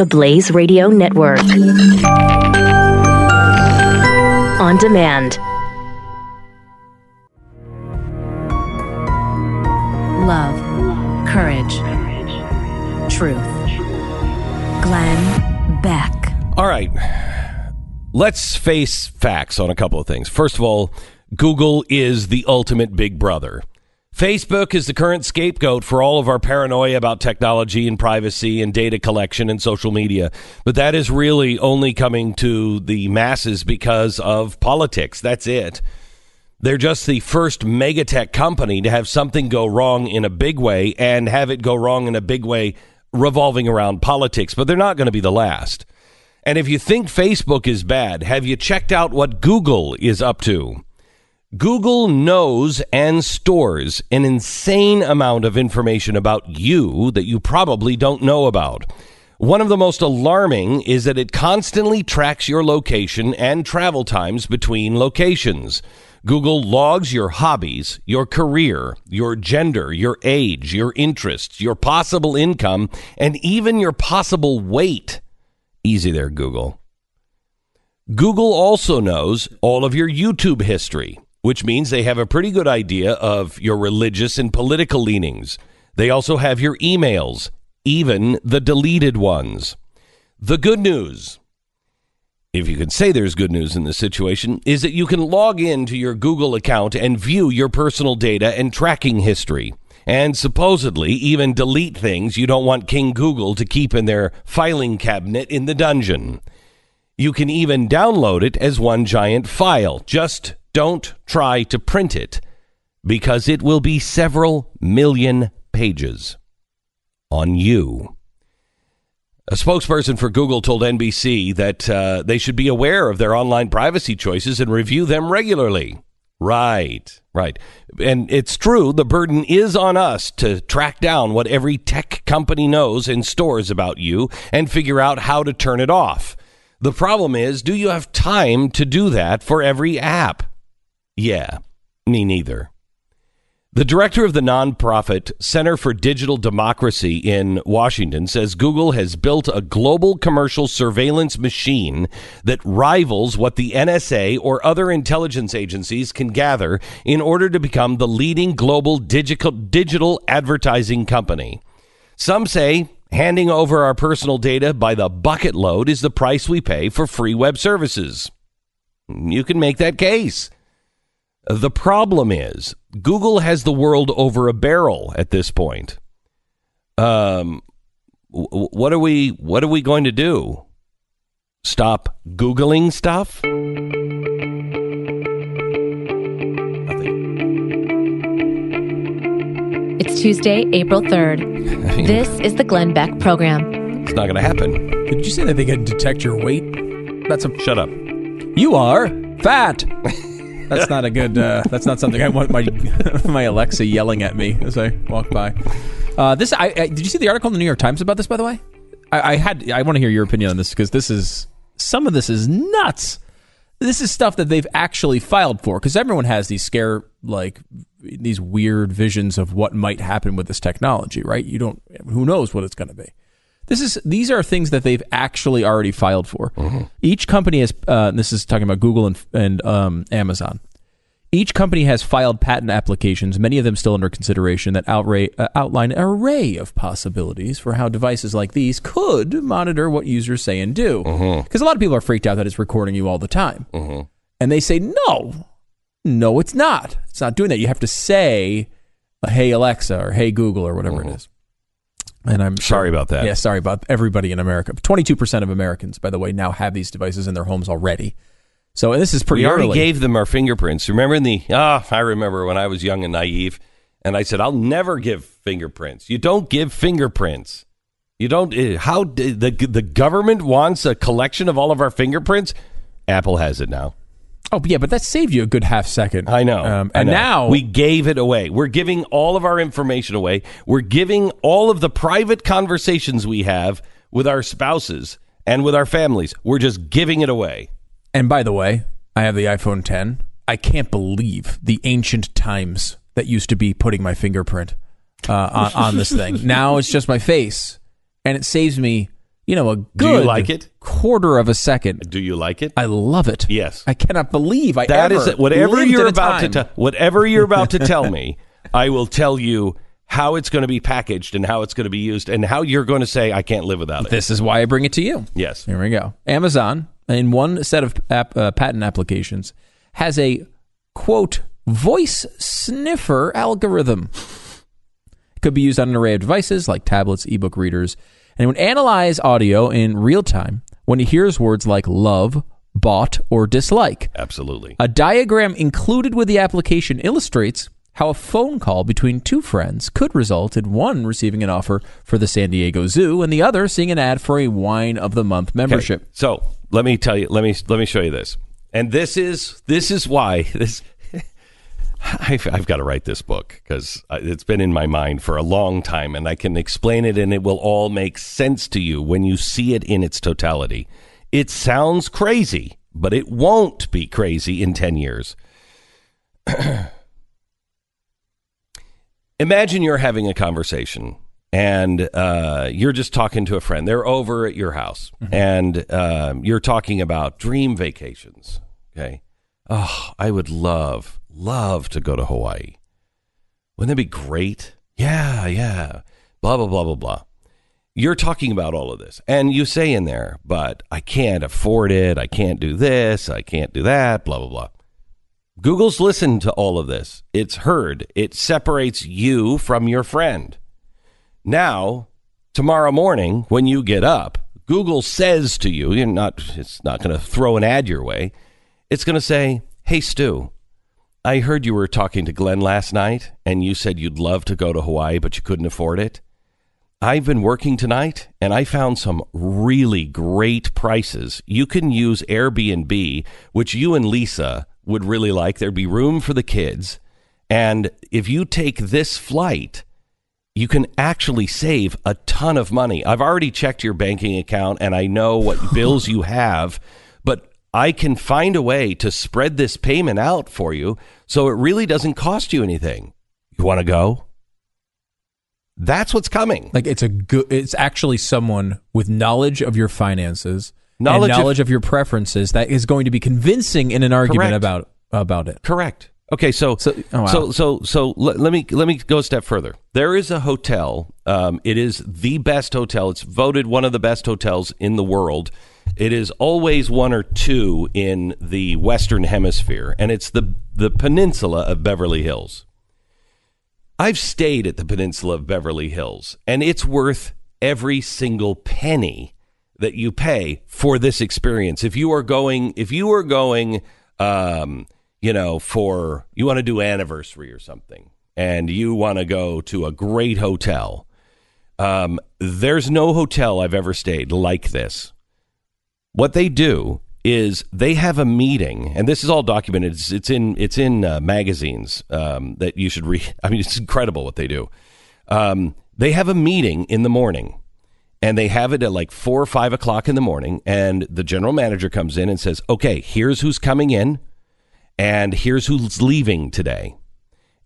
The Blaze Radio Network. On demand. Love, courage, truth. Glenn Beck. All right. Let's face facts on a couple of things. First of all, Google is the ultimate big brother. Facebook is the current scapegoat for all of our paranoia about technology and privacy and data collection and social media. But that is really only coming to the masses because of politics. That's it. They're just the first megatech company to have something go wrong in a big way and have it go wrong in a big way revolving around politics. But they're not going to be the last. And if you think Facebook is bad, have you checked out what Google is up to? Google knows and stores an insane amount of information about you that you probably don't know about. One of the most alarming is that it constantly tracks your location and travel times between locations. Google logs your hobbies, your career, your gender, your age, your interests, your possible income, and even your possible weight. Easy there, Google. Google also knows all of your YouTube history, which means they have a pretty good idea of your religious and political leanings. They also have your emails, even the deleted ones. The good news, if you can say there's good news in this situation, is that you can log into your Google account and view your personal data and tracking history, and supposedly even delete things you don't want King Google to keep in their filing cabinet in the dungeon. You can even download it as one giant file. Just don't try to print it, because it will be several million pages on you. A spokesperson for Google told NBC that they should be aware of their online privacy choices and review them regularly. Right. And it's true, the burden is on us to track down what every tech company knows and stores about you and figure out how to turn it off. The problem is, do you have time to do that for every app? Yeah, me neither. The director of the nonprofit Center for Digital Democracy in Washington says Google has built a global commercial surveillance machine that rivals what the NSA or other intelligence agencies can gather in order to become the leading global digital advertising company. Some say handing over our personal data by the bucket load is the price we pay for free web services. You can make that case. The problem is, Google has the world over a barrel at this point. What are we going to do? Stop Googling stuff? Nothing. It's Tuesday, April 3rd. This is the Glenn Beck Program. It's not going to happen. Did you say that they can detect your weight? Shut up. You are fat. That's not a good. That's not something I want my Alexa yelling at me as I walk by. Did you see the article in the New York Times about this? By the way, I want to hear your opinion on this, because some of this is nuts. This is stuff that they've actually filed for, because everyone has these these weird visions of what might happen with this technology, right? Who knows what it's going to be. These are things that they've actually already filed for. Mm-hmm. Each company has, this is talking about Google and Amazon. Each company has filed patent applications, many of them still under consideration, that outline an array of possibilities for how devices like these could monitor what users say and do. Because mm-hmm. a lot of people are freaked out that it's recording you all the time. Mm-hmm. And they say, no, it's not. It's not doing that. You have to say, hey, Alexa, or hey, Google, or whatever mm-hmm. it is. And I'm sorry about that. Yeah, sorry about everybody in America. 22% of Americans, by the way, now have these devices in their homes already. So this is pretty early. We already gave them our fingerprints. Remember I remember when I was young and naive, and I said, I'll never give fingerprints. You don't give fingerprints. You don't. How the government wants a collection of all of our fingerprints? Apple has it now. Oh, yeah, but that saved you a good half second. I know. Now we gave it away. We're giving all of our information away. We're giving all of the private conversations we have with our spouses and with our families. We're just giving it away. And by the way, I have the iPhone 10. I can't believe the ancient times that used to be putting my fingerprint on this thing. Now it's just my face, and it saves me you know, a good quarter of a second. Do you like it? I love it. Yes. I cannot believe I that ever is whatever you're about time. Whatever you're about to tell me, I will tell you how it's going to be packaged and how it's going to be used and how you're going to say, I can't live without it. This is why I bring it to you. Yes. Here we go. Amazon, in one set of patent applications, has a, quote, voice sniffer algorithm. It could be used on an array of devices like tablets, ebook readers, and it would analyze audio in real time when it hears words like love, bought, or dislike. Absolutely. A diagram included with the application illustrates how a phone call between two friends could result in one receiving an offer for the San Diego Zoo and the other seeing an ad for a Wine of the Month membership. Okay. So let me tell you, let me show you this. And this is why this. I've got to write this book because it's been in my mind for a long time, and I can explain it, and it will all make sense to you when you see it in its totality. It sounds crazy, but it won't be crazy in 10 years. Imagine you're having a conversation and you're just talking to a friend. They're over at your house and you're talking about dream vacations. Okay. Oh, I would love to go to Hawaii. Wouldn't that be great? Yeah. Blah, blah, blah, blah, blah. You're talking about all of this and you say in there, but I can't afford it. I can't do this. I can't do that. Blah, blah, blah. Google's listened to all of this. It's heard. It separates you from your friend. Now, tomorrow morning, when you get up, Google says to you, it's not going to throw an ad your way. It's going to say, hey, Stu, I heard you were talking to Glenn last night, and you said you'd love to go to Hawaii, but you couldn't afford it. I've been working tonight, and I found some really great prices. You can use Airbnb, which you and Lisa would really like. There'd be room for the kids. And if you take this flight, you can actually save a ton of money. I've already checked your banking account and I know what bills you have, but I can find a way to spread this payment out for you so it really doesn't cost you anything. You want to go? That's what's coming. Like it's actually someone with knowledge of your finances. Knowledge of your preferences that is going to be convincing in an argument about it. Correct. Okay, so let me go a step further. There is a hotel. It is the best hotel. It's voted one of the best hotels in the world. It is always one or two in the Western Hemisphere, and it's the Peninsula of Beverly Hills. I've stayed at the Peninsula of Beverly Hills, and it's worth every single penny that you pay for this experience. If you are going, for you want to do anniversary or something, and you want to go to a great hotel, there's no hotel I've ever stayed like this. What they do is they have a meeting, and this is all documented. It's in magazines that you should read. I mean, it's incredible what they do. They have a meeting in the morning. And they have it at like 4 or 5 o'clock in the morning. And the general manager comes in and says, okay, here's who's coming in. And here's who's leaving today.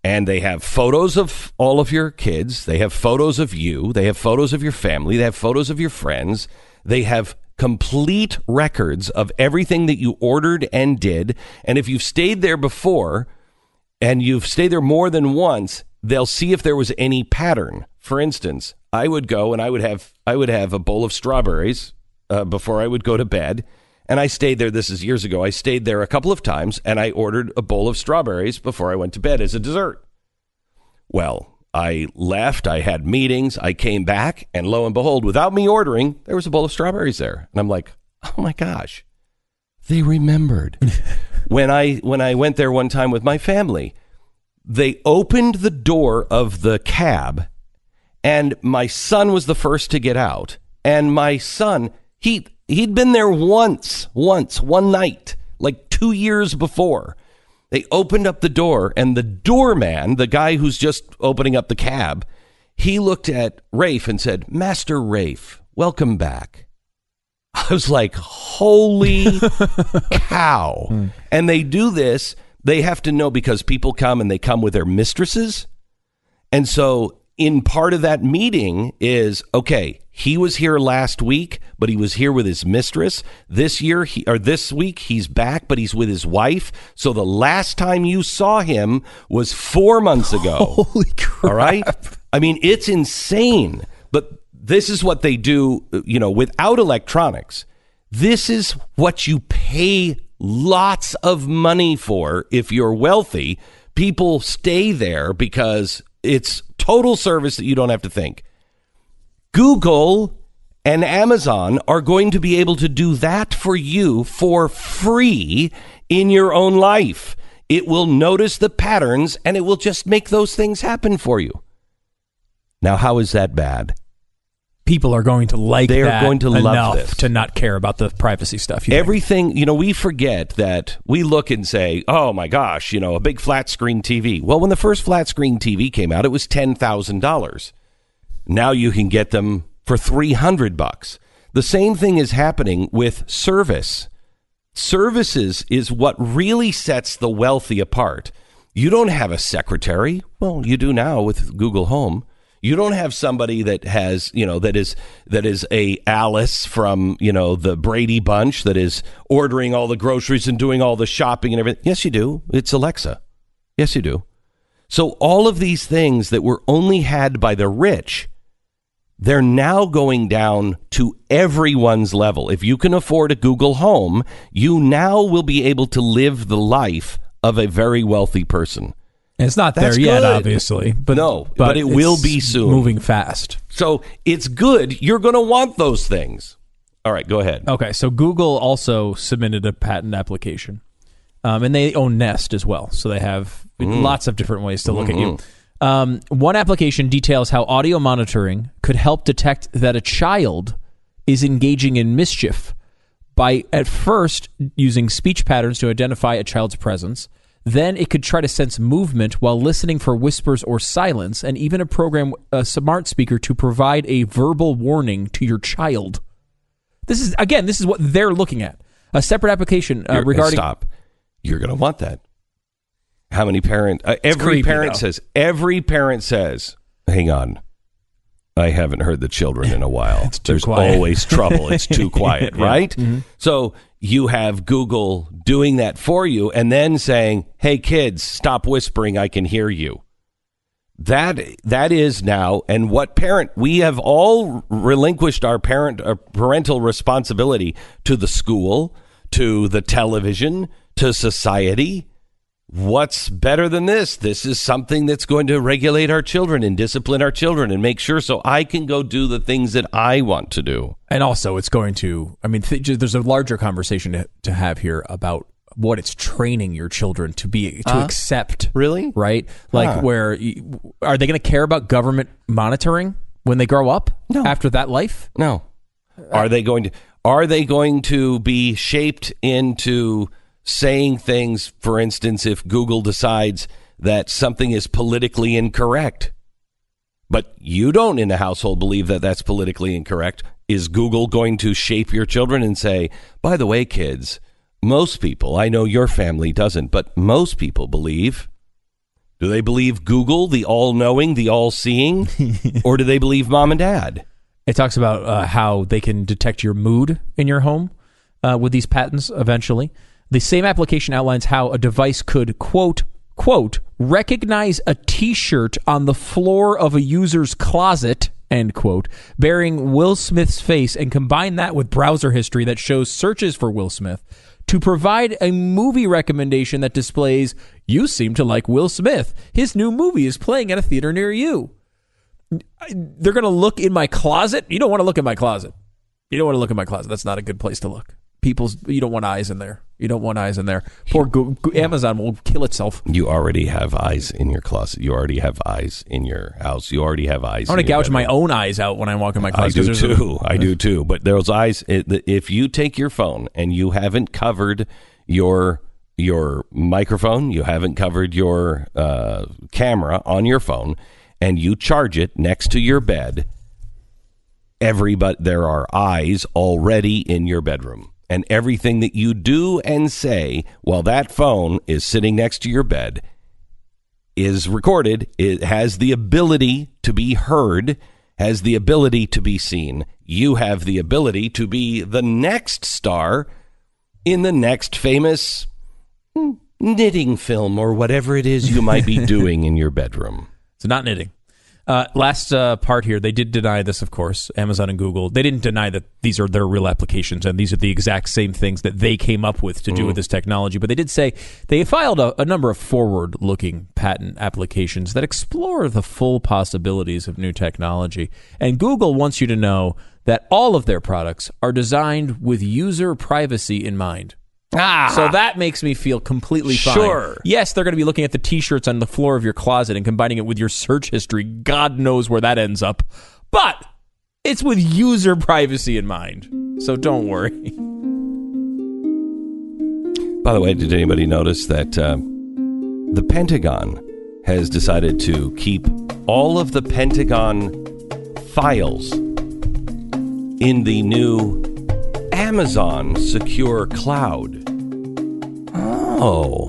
And they have photos of all of your kids. They have photos of you. They have photos of your family. They have photos of your friends. They have complete records of everything that you ordered and did. And if you've stayed there before and you've stayed there more than once, they'll see if there was any pattern. For instance, I would go and I would have a bowl of strawberries before I would go to bed. And I stayed there. This is years ago. I stayed there a couple of times and I ordered a bowl of strawberries before I went to bed as a dessert. Well, I left. I had meetings. I came back and lo and behold, without me ordering, there was a bowl of strawberries there. And I'm like, oh, my gosh, they remembered. When I went there one time with my family, they opened the door of the cab. And my son was the first to get out. And my son, he'd been there one night, like 2 years before. They opened up the door, and the doorman, the guy who's just opening up the cab, he looked at Rafe and said, Master Rafe, welcome back. I was like, holy cow. And they do this. They have to know because people come and they come with their mistresses. And so in part of that meeting is, okay, he was here last week, but he was here with his mistress. This week, he's back, but he's with his wife. So the last time you saw him was 4 months ago. Holy crap. All right? I mean, it's insane. But this is what they do, you know, without electronics. This is what you pay lots of money for if you're wealthy. People stay there because it's total service that you don't have to think. Google and Amazon are going to be able to do that for you for free in your own life. It will notice the patterns and it will just make those things happen for you. Now, how is that bad? People are going to like that. They are going to love this. To not care about the privacy stuff. Everything, you know, we forget that we look and say, oh my gosh, you know, a big flat screen TV. Well, when the first flat screen TV came out, it was $10,000. Now you can get them for $300. The same thing is happening with service. Services is what really sets the wealthy apart. You don't have a secretary. Well, you do now with Google Home. You don't have somebody that has, you know, that is a Alice from, you know, the Brady Bunch that is ordering all the groceries and doing all the shopping and everything. Yes, you do. It's Alexa. Yes, you do. So all of these things that were only had by the rich, they're now going down to everyone's level. If you can afford a Google Home, you now will be able to live the life of a very wealthy person. And it's not there yet, obviously. But it will be soon. Moving fast. So it's good. You're going to want those things. All right, go ahead. Okay, so Google also submitted a patent application. And they own Nest as well. So they have lots of different ways to look at you. One application details how audio monitoring could help detect that a child is engaging in mischief by, at first, using speech patterns to identify a child's presence. Then it could try to sense movement while listening for whispers or silence, and even a program, a smart speaker, to provide a verbal warning to your child. This is what they're looking at. A separate application regarding... Stop. You're going to want that. How many parent... Every parent says, hang on, I haven't heard the children in a while. There's always trouble. It's too quiet, right? Yeah. Mm-hmm. So... you have Google doing that for you and then saying, hey, kids, stop whispering. I can hear you. That is now. And what parent? We have all relinquished our parental responsibility to the school, to the television, to society. What's better than this? This is something that's going to regulate our children and discipline our children and make sure so I can go do the things that I want to do. And also it's going to, I mean, there's a larger conversation to have here about what it's training your children to be, to accept. Really? Right? Like are they going to care about government monitoring when they grow up? No. After that life? No. Are they going to be shaped into... saying things, for instance, if Google decides that something is politically incorrect, but you don't in the household believe that that's politically incorrect, is Google going to shape your children and say, by the way, kids, most people, I know your family doesn't, but most people believe, do they believe Google, the all-knowing, the all-seeing, or do they believe mom and dad? It talks about how they can detect your mood in your home with these patents eventually. The same application outlines how a device could, quote, recognize a T-shirt on the floor of a user's closet, end quote, bearing Will Smith's face, and combine that with browser history that shows searches for Will Smith to provide a movie recommendation that displays, you seem to like Will Smith. His new movie is playing at a theater near you. They're going to look in my closet? You don't want to look in my closet. You don't want to look in my closet. That's not a good place to look. You don't want eyes in there. You don't want eyes in there. Poor Google, Amazon will kill itself. You already have eyes in your closet. You already have eyes in your house. You already have eyes. I want to gouge my own eyes out when I walk in my closet. I do too. But those eyes, if you take your phone and you haven't covered your microphone, you haven't covered your camera on your phone, and you charge it next to your bed, there are eyes already in your bedroom. And everything that you do and say while that phone is sitting next to your bed is recorded, it has the ability to be heard, has the ability to be seen. You have the ability to be the next star in the next famous knitting film or whatever it is you might be doing in your bedroom. So not knitting. Last part here, they did deny this, of course, Amazon and Google. They didn't deny that these are their real applications and these are the exact same things that they came up with to do with this technology. But they did say they filed a number of forward-looking patent applications that explore the full possibilities of new technology. And Google wants you to know that all of their products are designed with user privacy in mind. Ah, so that makes me feel completely fine. Sure. Yes, they're going to be looking at the T-shirts on the floor of your closet and combining it with your search history. God knows where that ends up. But it's with user privacy in mind. So don't worry. By the way, did anybody notice that the Pentagon has decided to keep all of the Pentagon files in the new Amazon Secure Cloud? Oh.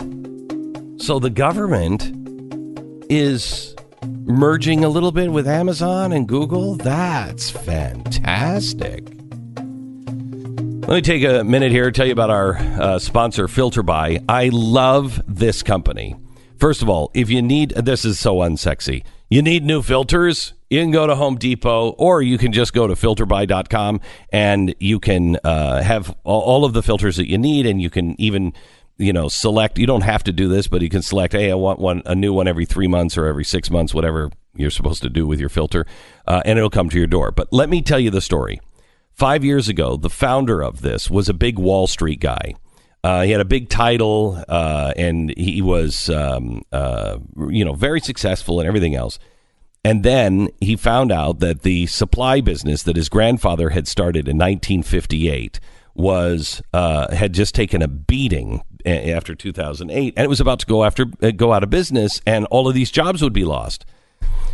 So the government is merging a little bit with Amazon and Google? That's fantastic. Let me take a minute here to tell you about our sponsor, FilterBuy. I love this company. First of all, if you need, this is so unsexy, you need new filters, you can go to Home Depot, or you can just go to filterby.com and you can have all of the filters that you need, and you can even, you know, select. You don't have to do this, but you can select, hey, I want a new one every 3 months or every 6 months, whatever you're supposed to do with your filter, and it'll come to your door. But let me tell you the story. 5 years ago, the founder of this was a big Wall Street guy. He had a big title, and he was, very successful and everything else. And then he found out that the supply business that his grandfather had started in 1958 was had just taken a beating after 2008, and it was about to go out of business, and all of these jobs would be lost.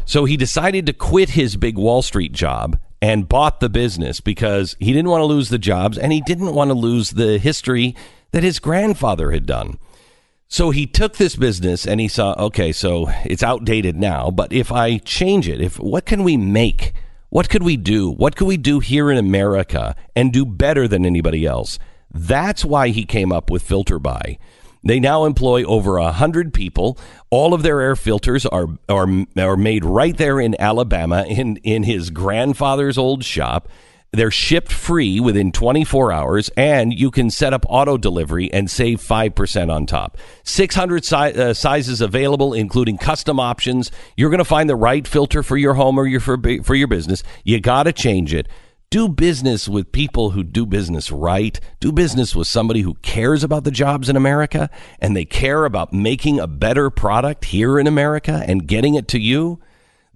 So he decided to quit his big Wall Street job and bought the business because he didn't want to lose the jobs, and he didn't want to lose the history that his grandfather had done. So he took this business and he saw, okay, so it's outdated now, but if I change it, what can we make? What could we do? What could we do here in America and do better than anybody else? That's why he came up with FilterBuy. They now employ over 100 people. All of their air filters are made right there in Alabama in his grandfather's old shop. They're shipped free within 24 hours, and you can set up auto delivery and save 5% on top. 600 sizes available, including custom options. You're going to find the right filter for your home or for your business. You got to change it. Do business with people who do business right. Do business with somebody who cares about the jobs in America, and they care about making a better product here in America and getting it to you.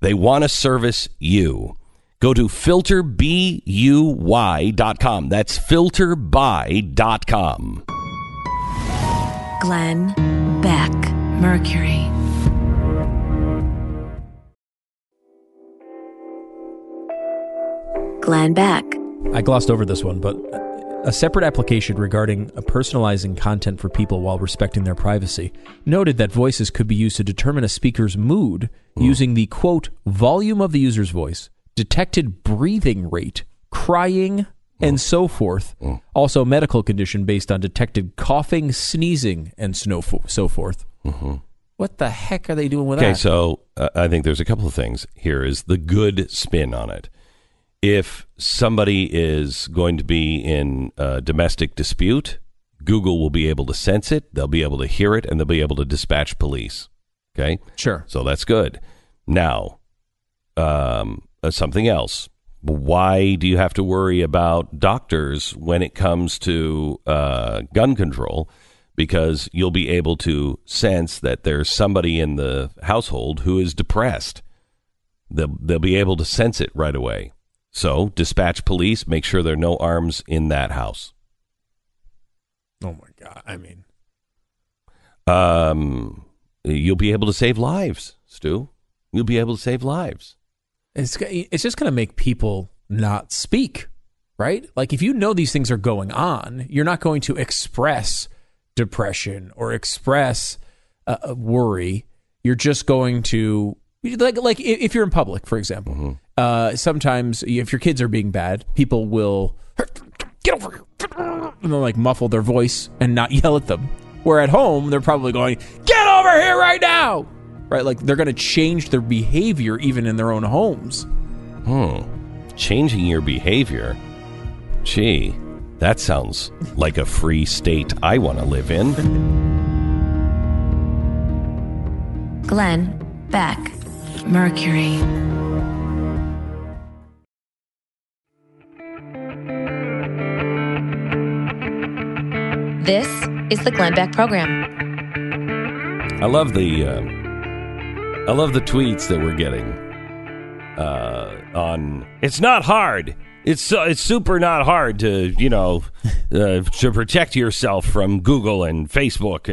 They want to service you. Go to filterbuy.com. That's filterbuy.com. Glenn Beck, Mercury. Glenn Beck. I glossed over this one, but a separate application regarding personalizing content for people while respecting their privacy noted that voices could be used to determine a speaker's mood using the, quote, volume of the user's voice, detected breathing rate, crying, and so forth. Also, medical condition based on detected coughing, sneezing, and so forth. Mm-hmm. What the heck are they doing with that? Okay, so I think there's a couple of things. Here is the good spin on it. If somebody is going to be in a domestic dispute, Google will be able to sense it, they'll be able to hear it, and they'll be able to dispatch police. Okay? Sure. So that's good. Now, something else. Why do you have to worry about doctors when it comes to gun control? Because you'll be able to sense that there's somebody in the household who is depressed. They'll be able to sense it right away. So dispatch police, make sure there are no arms in that house. Oh my God. I mean, you'll be able to save lives, Stu. You'll be able to save lives. It's just going to make people not speak, right? Like, if you know these things are going on, you're not going to express depression or express worry. you're just going to, like if you're in public, for example, mm-hmm. Sometimes if your kids are being bad, people will get over here, and they'll like muffle their voice and not yell at them. Where at home, they're probably going, get over here right now. Right? Like they're going to change their behavior even in their own homes. Oh, changing your behavior. Gee, that sounds like a free state I want to live in. Glenn Beck, Mercury. This is the Glenn Beck program. I love the tweets that we're getting on. It's not hard. It's super not hard to to protect yourself from Google and Facebook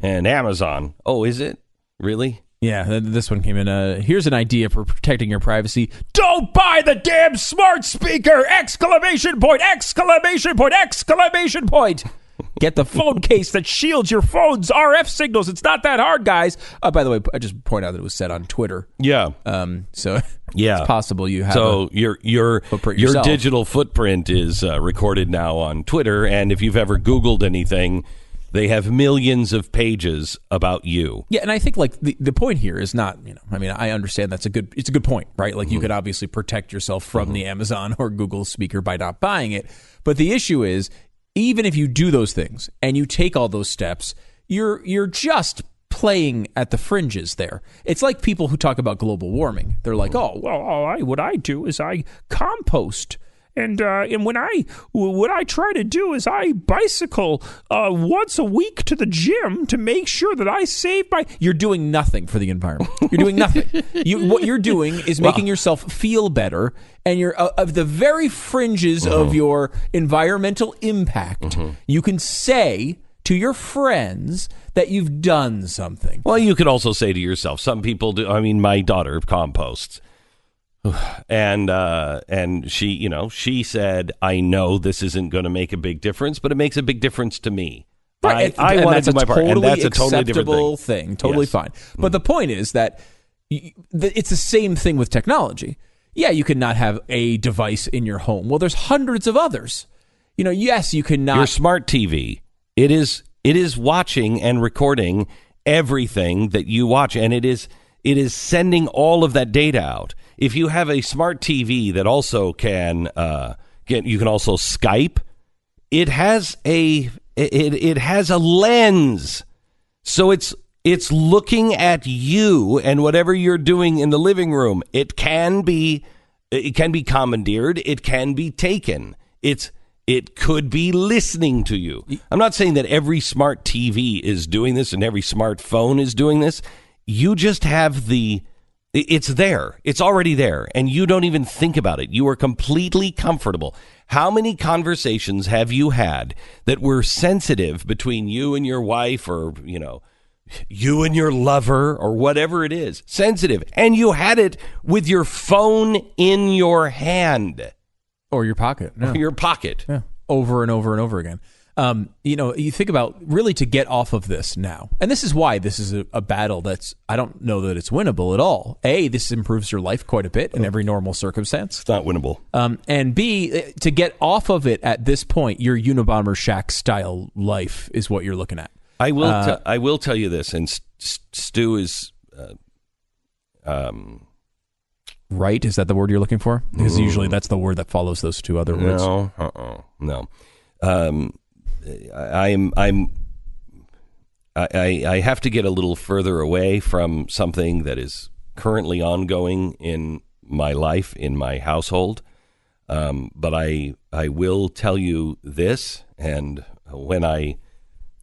and Amazon. Oh, is it really? Yeah, this one came in. Here's an idea for protecting your privacy. Don't buy the damn smart speaker! Exclamation point! Exclamation point! Exclamation point! Get the phone case that shields your phone's RF signals. It's not that hard, guys. By the way, I just point out that it was said on Twitter. Yeah. It's possible you have. So your digital footprint is recorded now on Twitter, and if you've ever Googled anything, they have millions of pages about you. Yeah, and I think like the point here is not, I understand it's a good point, right? Like mm-hmm. you could obviously protect yourself from mm-hmm. the Amazon or Google speaker by not buying it, but the issue is, even if you do those things and you take all those steps, you're just playing at the fringes there. It's like people who talk about global warming. They're like, what I do is I compost. And what I try to do is I bicycle once a week to the gym to make sure that I save my... You're doing nothing for the environment. You're doing nothing. What you're doing is making yourself feel better, and you're of the very fringes mm-hmm. of your environmental impact. Mm-hmm. You can say to your friends that you've done something. Well, you could also say to yourself, some people do... I mean, my daughter composts. And she, she said, I know this isn't going to make a big difference, but it makes a big difference to me. Right. I want to do my part. And that's a totally acceptable thing. Totally yes. Fine. But the point is that it's the same thing with technology. Yeah, you cannot have a device in your home. Well, there's hundreds of others. Yes, you cannot. Your smart TV, it is watching and recording everything that you watch. And it is sending all of that data out. If you have a smart TV that also can you can also Skype, it has a lens, so it's looking at you and whatever you're doing in the living room. It can be commandeered. It can be taken. It could be listening to you. I'm not saying that every smart TV is doing this and every smartphone is doing this. You just have the... It's there. It's already there. And you don't even think about it. You are completely comfortable. How many conversations have you had that were sensitive between you and your wife or, you and your lover or whatever it is? Sensitive. And you had it with your phone in your hand. Or your pocket. Yeah. Or your pocket. Yeah. Over and over and over again. You think about really to get off of this now. And this is why this is a battle that's, I don't know that it's winnable at all. A, this improves your life quite a bit in every normal circumstance. It's not winnable. And B, to get off of it at this point, your Unabomber Shack style life is what you're looking at. I will tell you this, and Stu is... right? Is that the word you're looking for? Because usually that's the word that follows those two other words. No, no. I have to get a little further away from something that is currently ongoing in my life, in my household. But I will tell you this, and when I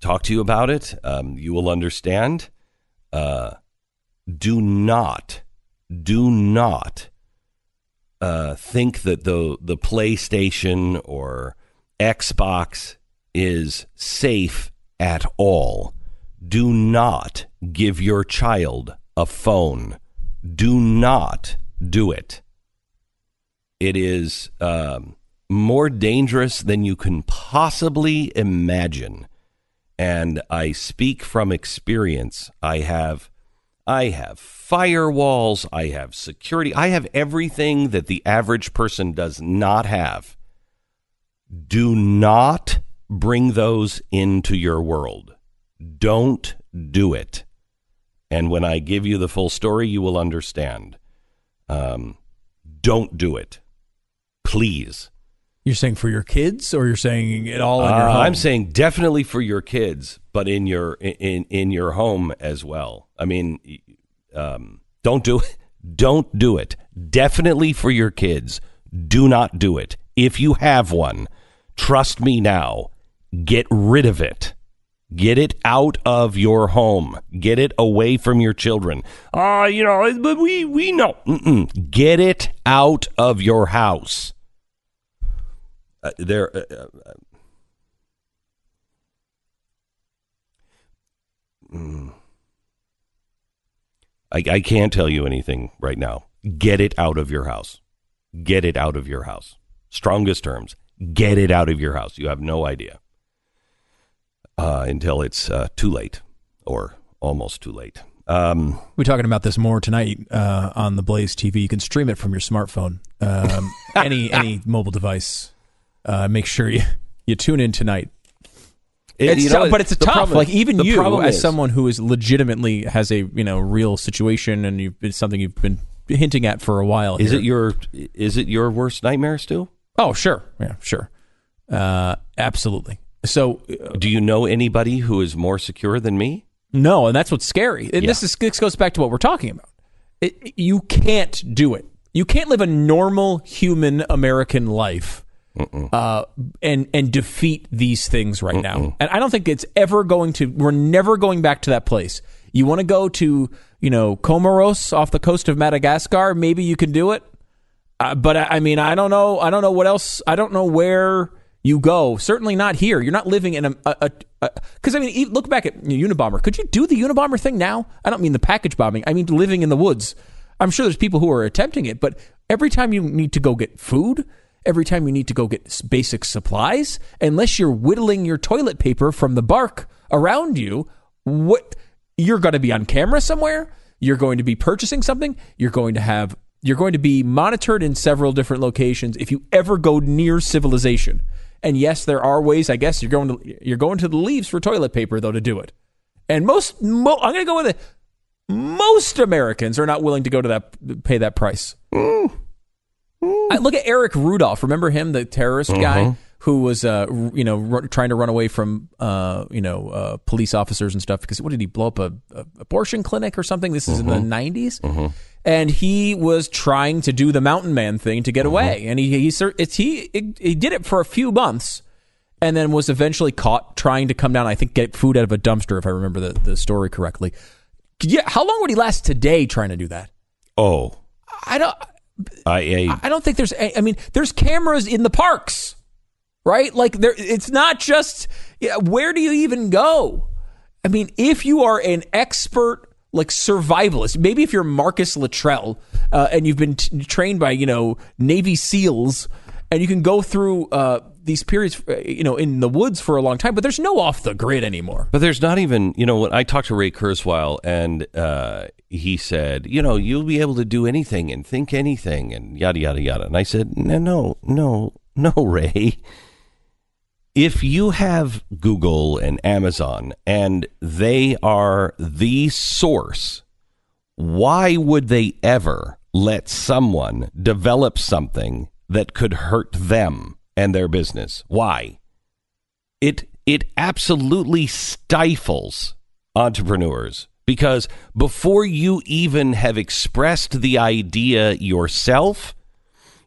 talk to you about it, you will understand. Do not think that the PlayStation or Xbox is safe at all. Do not give your child a phone. Do not do it. It is more dangerous than you can possibly imagine. And I speak from experience. I have I have firewalls. I have security. I have everything that the average person does not have. Do not bring those into your world. Don't do it. And when I give you the full story, you will understand. Don't do it. Please. You're saying for your kids, or you're saying it all in your home? I'm saying definitely for your kids, but in your home as well. I mean, don't do it. Definitely for your kids. Do not do it. If you have one, trust me now, get rid of it. Get it out of your home. Get it away from your children. But we know. Mm-mm. Get it out of your house. I can't tell you anything right now. Get it out of your house. Get it out of your house. Strongest terms. Get it out of your house. You have no idea. Until it's too late, or almost too late. We're talking about this more tonight on the Blaze TV. You can stream it from your smartphone, any mobile device. Make sure you tune in tonight. It's tough. Like, even you, as someone who is legitimately has a real situation, and it's something you've been hinting at for a while. Is it your worst nightmare still? Oh, sure, yeah, sure, absolutely. So, do you know anybody who is more secure than me? No, and that's what's scary. And this goes back to what we're talking about. You can't do it. You can't live a normal human American life and defeat these things right now. And I don't think it's ever going to. We're never going back to that place. You want to go to Comoros off the coast of Madagascar? Maybe you can do it. But I mean, I don't know. I don't know what else. I don't know where you go. Certainly not here. You're not living in because I mean, look back at Unabomber. Could you do the Unabomber thing now? I don't mean the package bombing. I mean living in the woods. I'm sure there's people who are attempting it, but every time you need to go get food, every time you need to go get basic supplies, unless you're whittling your toilet paper from the bark around you, you're going to be on camera somewhere. You're going to be purchasing something. You're going to be monitored in several different locations if you ever go near civilization. And yes, there are ways. I guess you're going to the leaves for toilet paper, though, to do it. And I'm going to go with it. Most Americans are not willing to go to that, pay that price. Look at Eric Rudolph. Remember him, the terrorist guy who was, trying to run away from, police officers and stuff. Because what did he blow up a abortion clinic or something? This is in the 90s. And he was trying to do the mountain man thing to get away, and he did it for a few months, and then was eventually caught trying to come down. I think get food out of a dumpster, if I remember the story correctly. Yeah, how long would he last today trying to do that? Oh, I don't think there's. I mean, there's cameras in the parks, right? Like there, it's not just. Where do you even go? I mean, if you are an expert. Like survivalist, maybe if you're Marcus Luttrell and you've been trained by Navy SEALs, and you can go through these periods in the woods for a long time, but there's no off the grid anymore. But there's not even when I talked to Ray Kurzweil, and he said you'll be able to do anything and think anything and yada yada yada, and I said no, Ray. If you have Google and Amazon and they are the source, why would they ever let someone develop something that could hurt them and their business? Why? It absolutely stifles entrepreneurs, because before you even have expressed the idea yourself,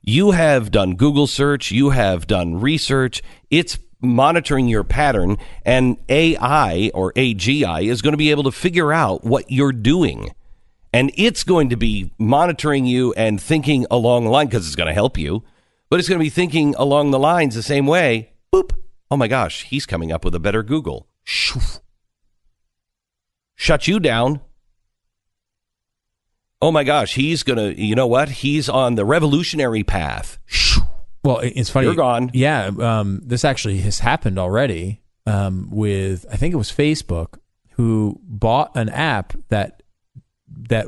you have done Google search, you have done research, it's monitoring your pattern, and AI or AGI is going to be able to figure out what you're doing, and it's going to be monitoring you and thinking along the line, because it's going to help you, but it's going to be thinking along the lines the same way. Boop. Oh my gosh, he's coming up with a better Google. Shut you down. Oh my gosh, he's going to, he's on the revolutionary path. Well, it's funny. You're gone. Yeah. This actually has happened already with, I think it was Facebook, who bought an app that that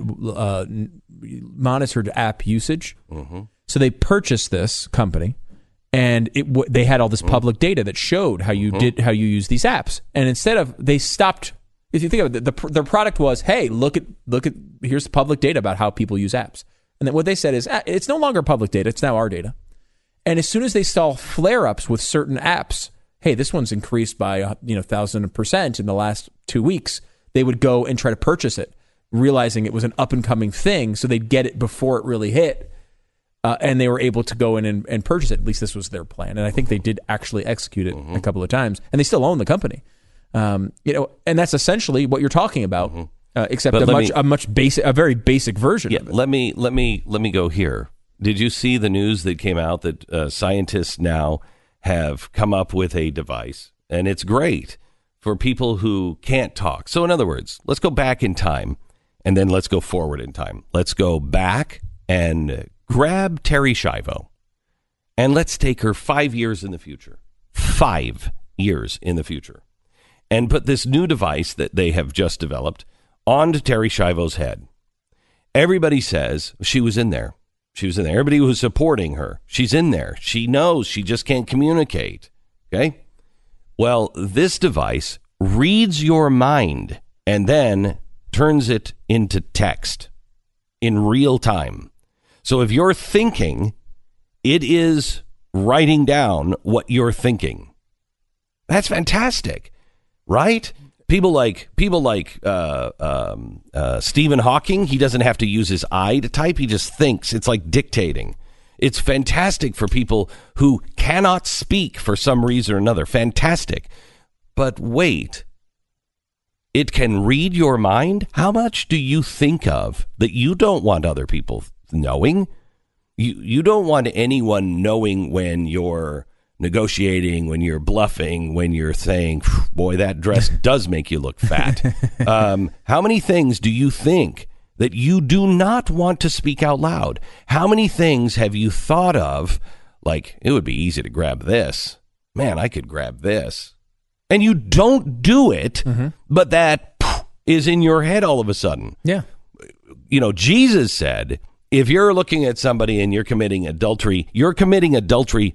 monitored app usage. Mm-hmm. So they purchased this company, and they had all this public data that showed how you did, how you use these apps. And instead of, they stopped. If you think of it, their product was, hey, look at here's public data about how people use apps. And then what they said is, it's no longer public data; it's now our data. And as soon as they saw flare-ups with certain apps, hey, this one's increased by 1,000% in the last 2 weeks, they would go and try to purchase it, realizing it was an up-and-coming thing, so they'd get it before it really hit, and they were able to go in and purchase it. At least this was their plan, and I think they did actually execute it a couple of times, and they still own the company. And that's essentially what you're talking about, except a very basic version of it. Let me go here. Did you see the news that came out that scientists now have come up with a device, and it's great for people who can't talk? So in other words, let's go back in time, and then let's go forward in time. Let's go back and grab Terry Schiavo, and let's take her 5 years in the future. 5 years in the future. And put this new device that they have just developed onto Terry Schiavo's head. Everybody says she was in there. She was in there. Everybody was supporting her. She's in there. She knows. She just can't communicate. Okay? Well, this device reads your mind and then turns it into text in real time. So if you're thinking, it is writing down what you're thinking. That's fantastic. Right? People like Stephen Hawking, he doesn't have to use his eye to type. He just thinks. It's like dictating. It's fantastic for people who cannot speak for some reason or another. Fantastic. But wait, it can read your mind? How much do you think of that you don't want other people knowing? You don't want anyone knowing when you're negotiating, when you're bluffing, when you're saying, boy, that dress does make you look fat. How many things do you think that you do not want to speak out loud? How many things have you thought of, like, it would be easy to grab this. Man, I could grab this. And you don't do it, but that is in your head all of a sudden. Yeah. Jesus said, if you're looking at somebody and you're committing adultery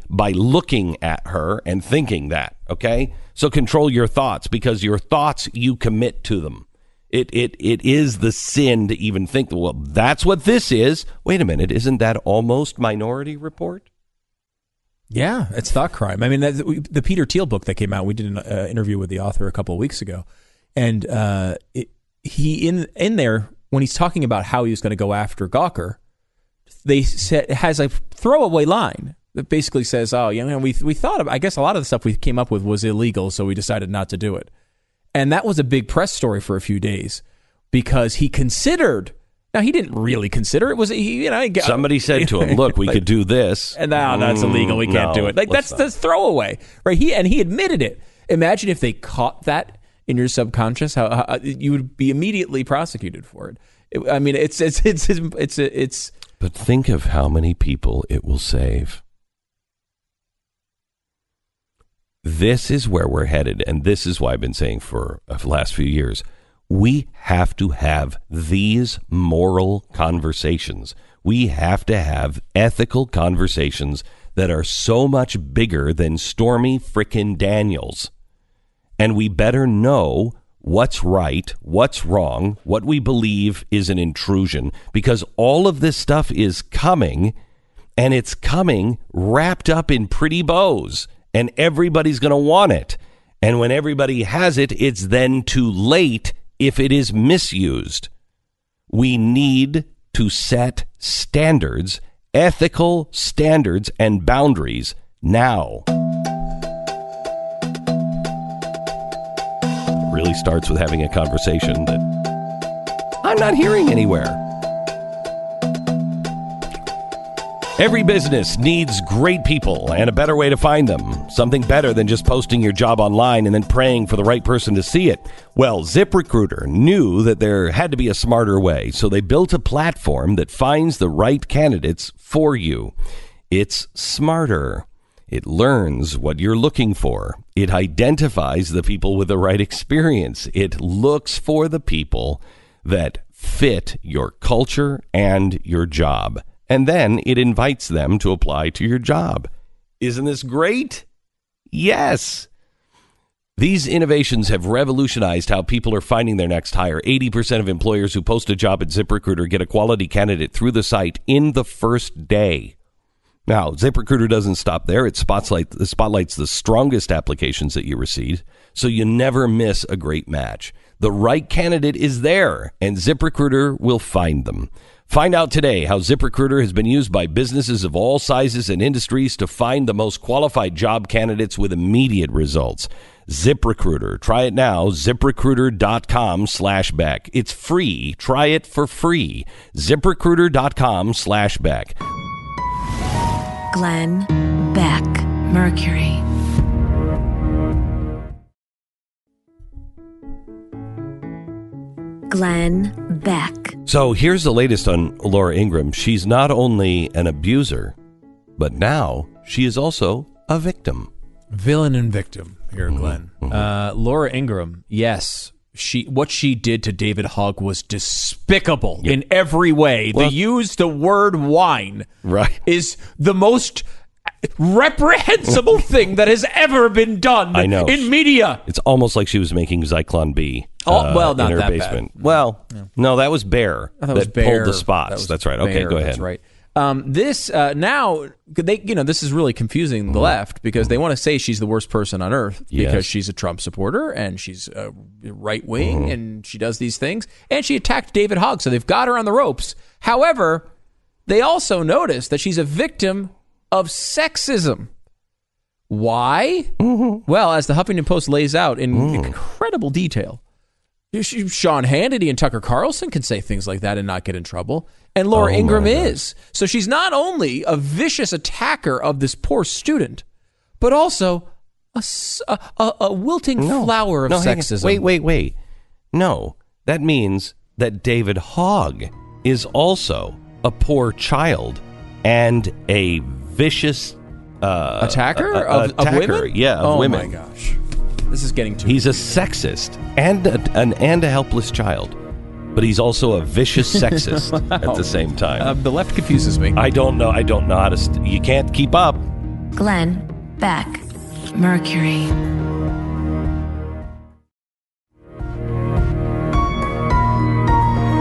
by looking at her and thinking that, okay? So control your thoughts, because your thoughts, you commit to them. It is the sin to even think, well, that's what this is. Wait a minute, isn't that almost Minority Report? Yeah, it's thought crime. I mean, the Peter Thiel book that came out, we did an interview with the author a couple of weeks ago, and he in there, when he's talking about how he's going to go after Gawker, they said, has a throwaway line that basically says, we thought of, I guess a lot of the stuff we came up with was illegal, so we decided not to do it. And that was a big press story for a few days, because he considered, now he didn't really consider it, was he, somebody said to him, look, we could do this. And no, it's illegal, we can't do it. Like, that's the throwaway, right? He admitted it. Imagine if they caught that in your subconscious, how you would be immediately prosecuted for it. I mean, it's. But think of how many people it will save. This is where we're headed, and this is why I've been saying for the last few years, we have to have these moral conversations. We have to have ethical conversations that are so much bigger than Stormy frickin' Daniels. And we better know what's right, what's wrong, what we believe is an intrusion, because all of this stuff is coming, and it's coming wrapped up in pretty bows, and everybody's going to want it. And when everybody has it, it's then too late if it is misused. We need to set standards, ethical standards and boundaries now. Really starts with having a conversation that I'm not hearing anywhere. Every business needs great people and a better way to find them. Something better than just posting your job online and then praying for the right person to see it. Well, ZipRecruiter knew that there had to be a smarter way, so they built a platform that finds the right candidates for you. It's smarter. It learns what you're looking for. It identifies the people with the right experience. It looks for the people that fit your culture and your job. And then it invites them to apply to your job. Isn't this great? Yes. These innovations have revolutionized how people are finding their next hire. 80% of employers who post a job at ZipRecruiter get a quality candidate through the site in the first day. Now, ZipRecruiter doesn't stop there. It spotlights the strongest applications that you receive, so you never miss a great match. The right candidate is there, and ZipRecruiter will find them. Find out today how ZipRecruiter has been used by businesses of all sizes and industries to find the most qualified job candidates with immediate results. ZipRecruiter. Try it now. ZipRecruiter.com/Beck. It's free. Try it for free. ZipRecruiter.com/Beck. Glenn Beck, Mercury. Glenn Beck. So here's the latest on Laura Ingraham. She's not only an abuser, but now she is also a victim. Villain and victim here, Glenn. Mm-hmm. Laura Ingraham, yes. What she did to David Hogg was despicable in every way. Well, they used the word wine is the most reprehensible thing that has ever been done in media. It's almost like she was making Zyklon B not in her basement. Bad. Well, no, that was Bear that pulled the spots. That's right. Okay, go ahead. That's right. Now, this is really confusing the left because they want to say she's the worst person on earth because she's a Trump supporter and she's right wing and she does these things. And she attacked David Hogg, so they've got her on the ropes. However, they also notice that she's a victim of sexism. Why? Mm-hmm. Well, as the Huffington Post lays out in incredible detail, Sean Hannity and Tucker Carlson can say things like that and not get in trouble. And Laura Ingraham is. So she's not only a vicious attacker of this poor student, but also a wilting flower of sexism. Wait. No, that means that David Hogg is also a poor child and a vicious attacker of women? Yeah, of women. Oh, my gosh. This is getting too... He's a sexist and a helpless child, but he's also a vicious sexist at the same time. The left confuses me. I don't know how to... you can't keep up. Glenn Beck, Mercury.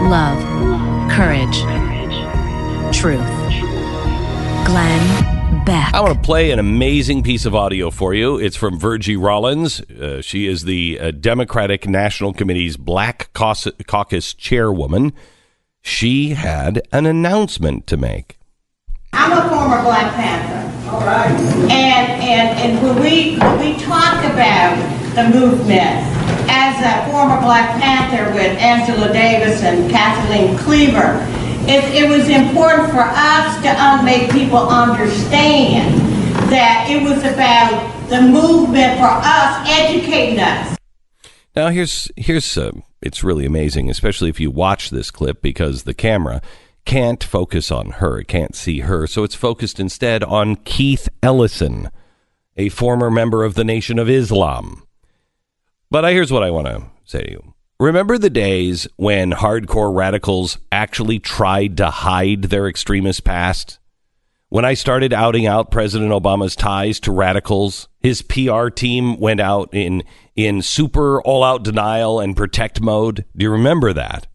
Love, courage, truth. Glenn Beck. I want to play an amazing piece of audio for you. It's from Virgie Rollins. She is the Democratic National Committee's Black Caucus chairwoman. She had an announcement to make. I'm a former Black Panther. All right. And when we talk about the movement, as a former Black Panther with Angela Davis and Kathleen Cleaver, It was important for us to make people understand that it was about the movement for us educating us. Now, here's it's really amazing, especially if you watch this clip, because the camera can't focus on her, can't see her. So it's focused instead on Keith Ellison, a former member of the Nation of Islam. But here's what I want to say to you. Remember the days when hardcore radicals actually tried to hide their extremist past? When I started outing out President Obama's ties to radicals, his PR team went out in super all-out denial and protect mode. Do you remember that?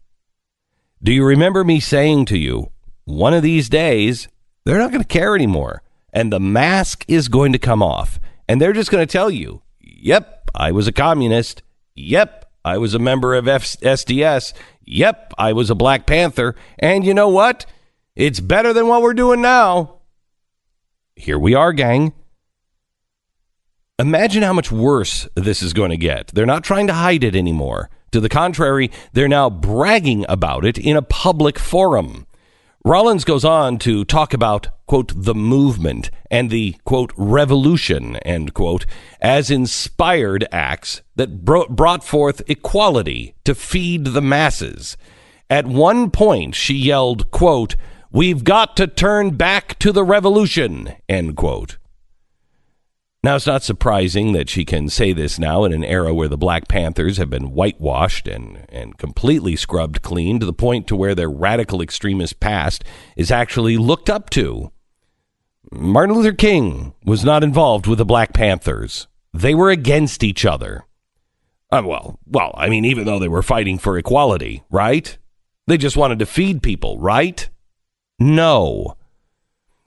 Do you remember me saying to you, one of these days, they're not going to care anymore, and the mask is going to come off, and they're just going to tell you, yep, I was a communist, yep, I was a member of SDS. Yep, I was a Black Panther. And you know what? It's better than what we're doing now. Here we are, gang. Imagine how much worse this is going to get. They're not trying to hide it anymore. To the contrary, they're now bragging about it in a public forum. Rollins goes on to talk about, quote, the movement and the, quote, revolution, end quote, as inspired acts that brought forth equality to feed the masses. At one point, she yelled, quote, we've got to turn back to the revolution, end quote. Now, it's not surprising that she can say this now in an era where the Black Panthers have been whitewashed and completely scrubbed clean to the point to where their radical extremist past is actually looked up to. Martin Luther King was not involved with the Black Panthers. They were against each other. I mean, even though they were fighting for equality, right? They just wanted to feed people, right? No.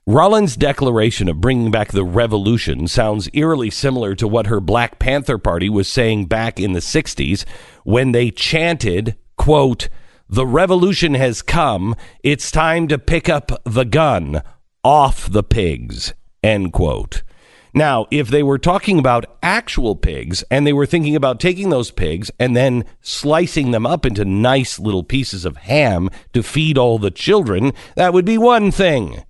Rollins' declaration of bringing back the revolution sounds eerily similar to what her Black Panther Party was saying back in the 60s when they chanted, quote, "The revolution has come. It's time to pick up the gun. Off the pigs," end quote. Now, if they were talking about actual pigs and they were thinking about taking those pigs and then slicing them up into nice little pieces of ham to feed all the children, that would be one thing.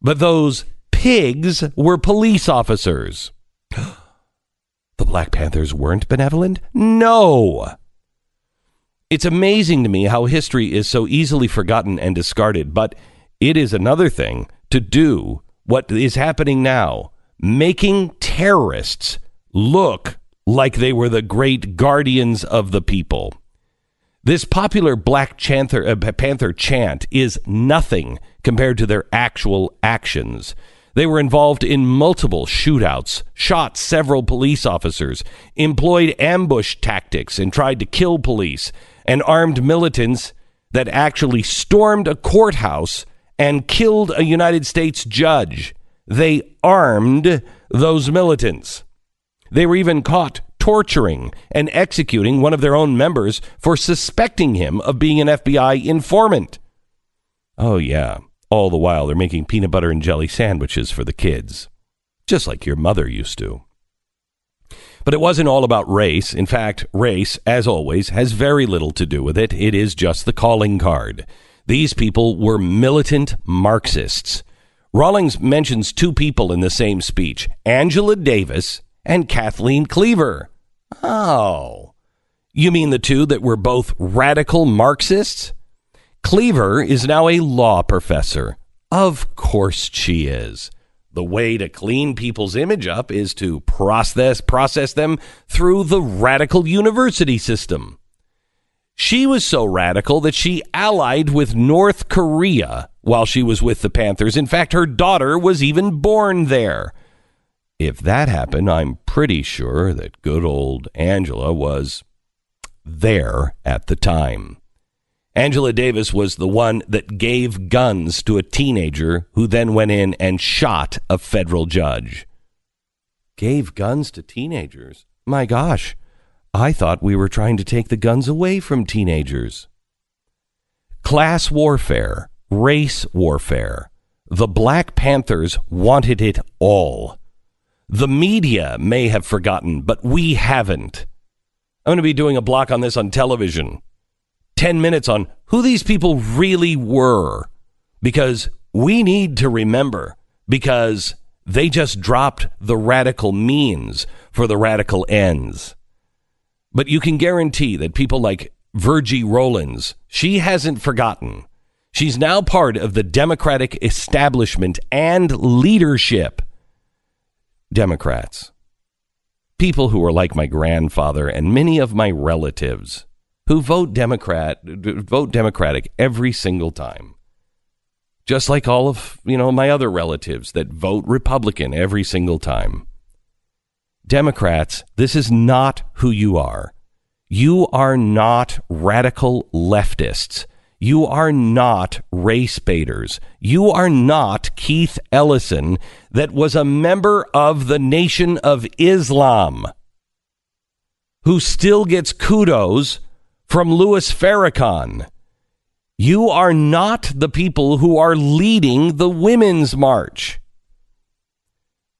But those pigs were police officers. The Black Panthers weren't benevolent? No. It's amazing to me how history is so easily forgotten and discarded, but it is another thing to do what is happening now, making terrorists look like they were the great guardians of the people. This popular Black Panther chant is nothing compared to their actual actions. They were involved in multiple shootouts, shot several police officers, employed ambush tactics and tried to kill police, and armed militants that actually stormed a courthouse and killed a United States judge. They armed those militants. They were even caught torturing and executing one of their own members for suspecting him of being an FBI informant. Oh, yeah. All the while, they're making peanut butter and jelly sandwiches for the kids, just like your mother used to. But it wasn't all about race. In fact, race, as always, has very little to do with it. It is just the calling card. These people were militant Marxists. Rawlings mentions two people in the same speech, Angela Davis and Kathleen Cleaver. Oh, you mean the two that were both radical Marxists? Cleaver is now a law professor. Of course she is. The way to clean people's image up is to process them through the radical university system. She was so radical that she allied with North Korea while she was with the Panthers. In fact, her daughter was even born there. If that happened, I'm pretty sure that good old Angela was there at the time. Angela Davis was the one that gave guns to a teenager who then went in and shot a federal judge. Gave guns to teenagers? My gosh, I thought we were trying to take the guns away from teenagers. Class warfare, race warfare. The Black Panthers wanted it all. The media may have forgotten, but we haven't. I'm going to be doing a block on this on television. 10 minutes on who these people really were, because we need to remember, because they just dropped the radical means for the radical ends. But you can guarantee that people like Virgie Rollins, she hasn't forgotten. She's now part of the Democratic establishment and leadership. Democrats, people who are like my grandfather and many of my relatives who vote Democratic every single time, just like all of my other relatives that vote Republican every single time. Democrats, this is not who you are. You are not radical leftists. You are not race baiters. You are not Keith Ellison, that was a member of the Nation of Islam, who still gets kudos from Louis Farrakhan. You are not the people who are leading the Women's March.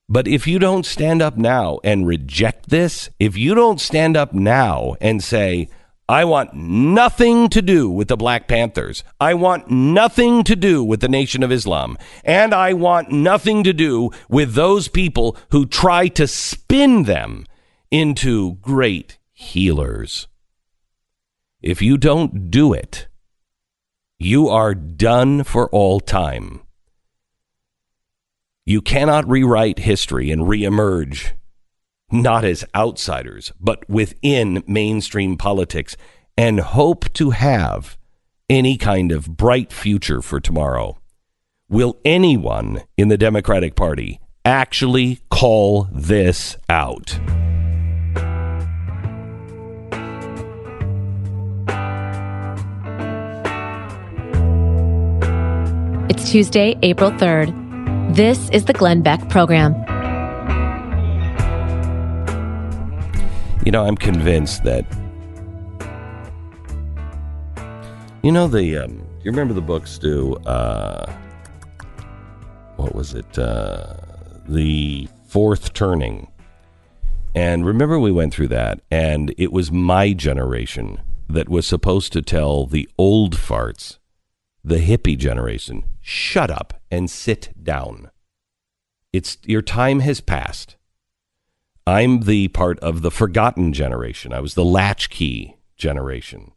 But if you don't stand up now and reject this, if you don't stand up now and say, I want nothing to do with the Black Panthers. I want nothing to do with the Nation of Islam. And I want nothing to do with those people who try to spin them into great healers. If you don't do it, you are done for all time. You cannot rewrite history and reemerge, not as outsiders, but within mainstream politics, and hope to have any kind of bright future for tomorrow. Will anyone in the Democratic Party actually call this out? It's Tuesday, April 3rd. This is the Glenn Beck Program. You know, I'm convinced that... You know, the... you remember the book, Stu? What was it? The Fourth Turning. And remember we went through that, and it was my generation that was supposed to tell the old farts, the hippie generation, shut up and sit down. It's your time has passed. I'm the part of the forgotten generation. I was the latchkey generation.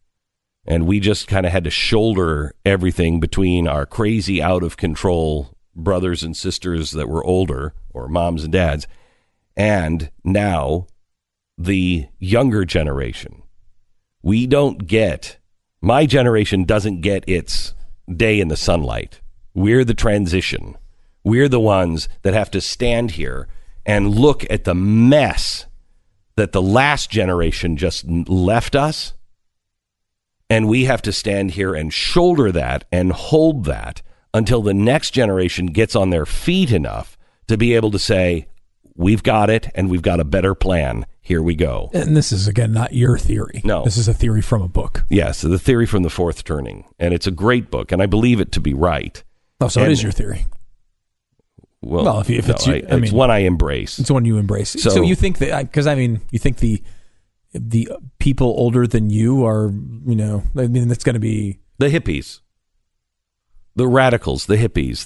And we just kind of had to shoulder everything between our crazy, out of control brothers and sisters that were older, or moms and dads, and now the younger generation. We don't get, my generation doesn't get its day in the sunlight. We're the transition. We're the ones that have to stand here and look at the mess that the last generation just left us. And we have to stand here and shoulder that and hold that until the next generation gets on their feet enough to be able to say, we've got it, and we've got a better plan. Here we go. And this is, again, not your theory. No. This is a theory from a book. Yeah, so the theory from The Fourth Turning. And it's a great book, and I believe it to be right. Oh, so it is your theory. Well if it's... No, you, I mean, it's one I embrace. It's one you embrace. So you think that... Because, I mean, you think the people older than you are, you know... I mean, that's going to be... The hippies. The radicals, the hippies,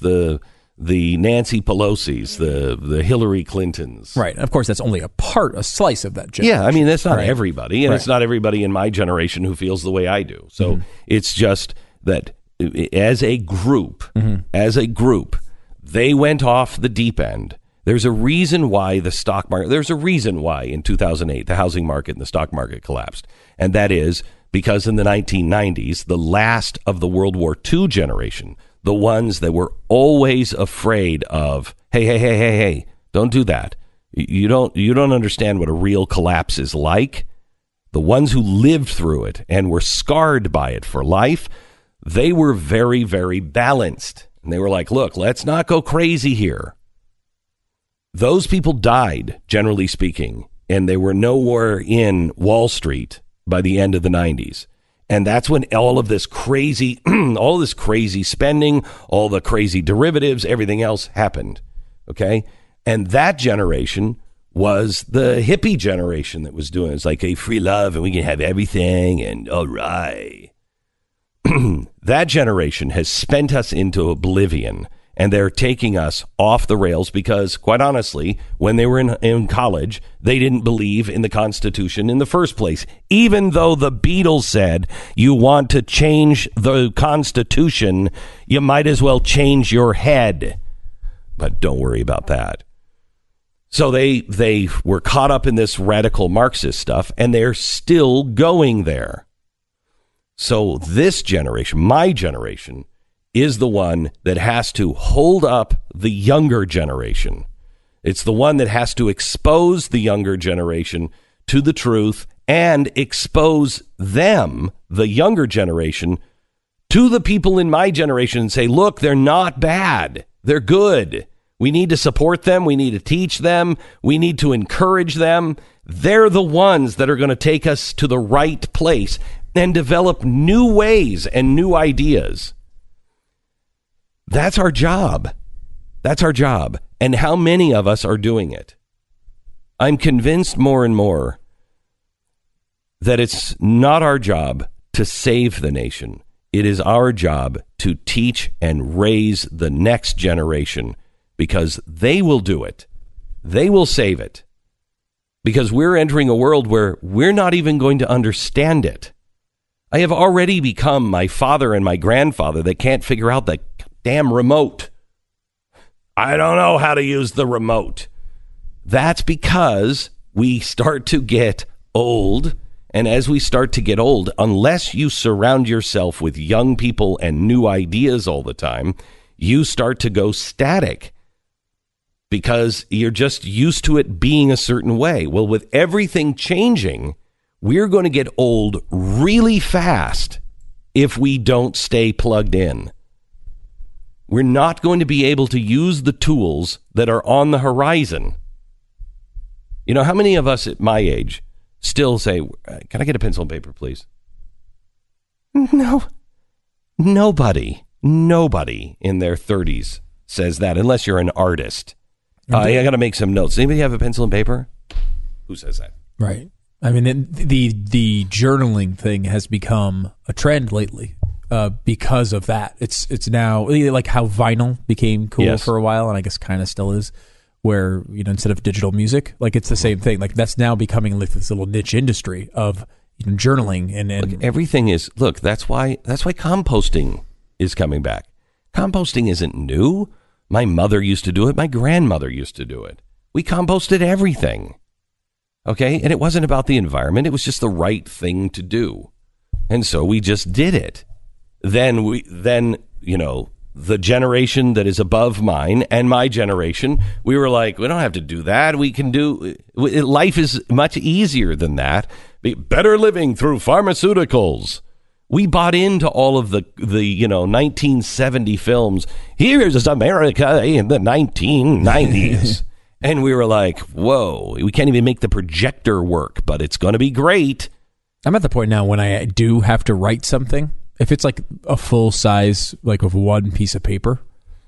the Nancy Pelosi's, the Hillary Clintons. Right. Of course, that's only a slice of that generation. Yeah, I mean, that's not everybody, and it's not everybody in my generation who feels the way I do. So it's just that as a group, they went off the deep end. There's a reason why in 2008, the housing market and the stock market collapsed. And that is because in the 1990s, the last of the World War II generation, the ones that were always afraid of, hey, don't do that. You don't understand what a real collapse is like. The ones who lived through it and were scarred by it for life, they were very, very balanced. And they were like, look, let's not go crazy here. Those people died, generally speaking, and they were nowhere in Wall Street by the end of the 90s. And that's when all this crazy spending, all the crazy derivatives, everything else happened. Okay. And that generation was the hippie generation that was doing it. It's like, hey, free love and we can have everything. And all right. That generation has spent us into oblivion, and they're taking us off the rails because, quite honestly, when they were in college, they didn't believe in the Constitution in the first place, even though the Beatles said, you want to change the Constitution, you might as well change your head. But don't worry about that. So they were caught up in this radical Marxist stuff, and they're still going there. So this generation, my generation, is the one that has to hold up the younger generation. It's the one that has to expose the younger generation to the truth and expose them, the younger generation, to the people in my generation and say, look, they're not bad. They're good. We need to support them. We need to teach them. We need to encourage them. They're the ones that are going to take us to the right place and develop new ways and new ideas. That's our job. That's our job. And how many of us are doing it? I'm convinced more and more that it's not our job to save the nation. It is our job to teach and raise the next generation, because they will do it. They will save it. Because we're entering a world where we're not even going to understand it. I have already become my father and my grandfather that can't figure out that damn remote. I don't know how to use the remote. That's because we start to get old. And as we start to get old, unless you surround yourself with young people and new ideas all the time, you start to go static because you're just used to it being a certain way. Well, with everything changing, we're going to get old really fast if we don't stay plugged in. We're not going to be able to use the tools that are on the horizon. You know, how many of us at my age still say, can I get a pencil and paper, please? No. Nobody in their 30s says that, unless you're an artist. I got to make some notes. Anybody have a pencil and paper? Who says that? Right. I mean, the journaling thing has become a trend lately because of that. It's now like how vinyl became cool for a while, and I guess kind of still is. Where, you know, instead of digital music, like it's the same thing. Like that's now becoming like this little niche industry of, you know, journaling and look, everything is. Look, that's why composting is coming back. Composting isn't new. My mother used to do it. My grandmother used to do it. We composted everything. Okay, and it wasn't about the environment. It was just the right thing to do, and so we just did it. Then you know, the generation that is above mine and my generation, we were like, we don't have to do that. We can do life is much easier than that. Better living through pharmaceuticals. We bought into all of the you know 1970 films. Here's America in the 1990s, and we were like, whoa, we can't even make the projector work, but it's going to be great. I'm at the point now when I do have to write something. If it's like a full size, like of one piece of paper,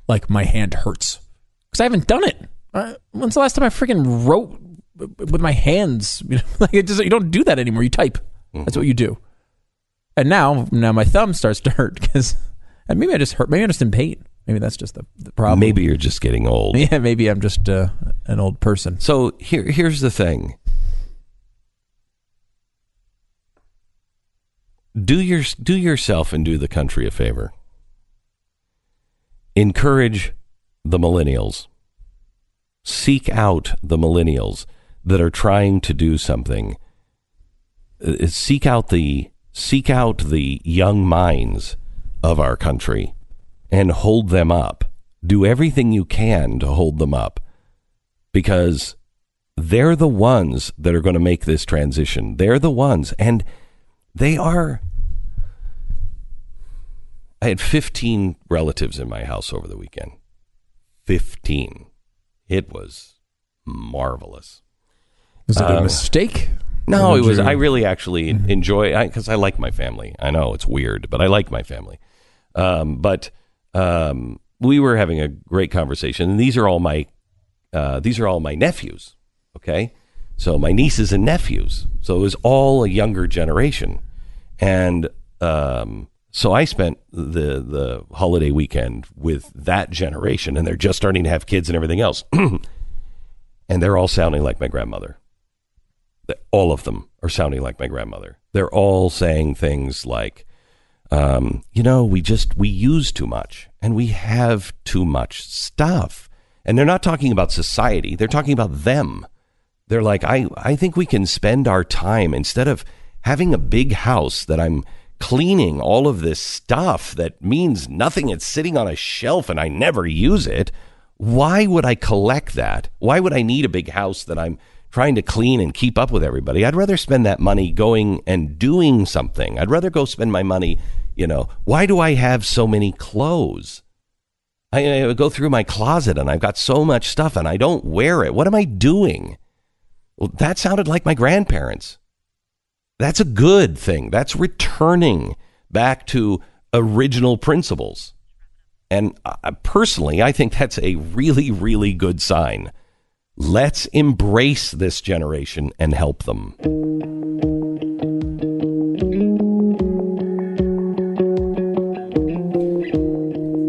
like my hand hurts because I haven't done it. When's the last time I freaking wrote with my hands? You know, like it just, you don't do that anymore. You type. Mm-hmm. That's what you do. And now my thumb starts to hurt because, and maybe I just hurt. Maybe I'm just in pain. Maybe that's just the problem. Maybe you're just getting old. Yeah, maybe I'm just an old person. So here's the thing. Do yourself and do the country a favor. Encourage the millennials. Seek out the millennials that are trying to do something. Seek out the young minds of our country and hold them up. Do everything you can to hold them up, because they're the ones that are going to make this transition. They're the ones, and they are. I had 15 relatives in my house over the weekend. 15. It was marvelous. Was it a mistake? No, it was. I really actually enjoy, because I like my family. I know it's weird, but I like my family. But we were having a great conversation. And these are all my nephews. Okay. So my nieces and nephews. So it was all a younger generation. And so I spent the holiday weekend with that generation, and they're just starting to have kids and everything else. And they're all sounding like my grandmother. All of them are sounding like my grandmother. They're all saying things like, you know, we use too much and we have too much stuff. And they're not talking about society. They're talking about them. They're like, I think we can spend our time, instead of having a big house that I'm cleaning all of this stuff that means nothing. It's sitting on a shelf and I never use it. Why would I collect that? Why would I need a big house that I'm trying to clean and keep up with everybody? I'd rather spend that money going and doing something. I'd rather go spend my money, you know. Why do I have so many clothes? I go through my closet and I've got so much stuff and I don't wear it. What am I doing? Well, that sounded like my grandparents. That's a good thing. That's returning back to original principles. And personally, I think that's a really, really good sign. Let's embrace this generation and help them.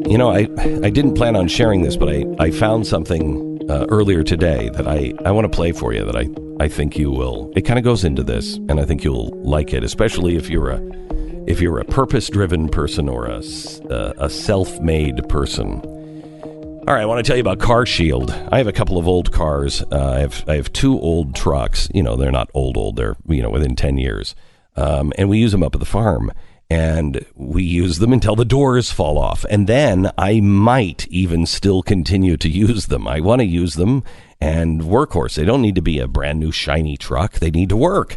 You know, I didn't plan on sharing this, but I found something earlier today that I want to play for you, that I think you will. It kind of goes into this, and I think you'll like it, especially if you're a purpose-driven person or a self-made person. All right, I want to tell you about CarShield. I have a couple of old cars. I have two old trucks. You know, they're not old. They're, you know, within 10 years. And we use them up at the farm. And we use them until the doors fall off. And then I might even still continue to use them. I want to use them and workhorse. They don't need to be a brand new shiny truck. They need to work.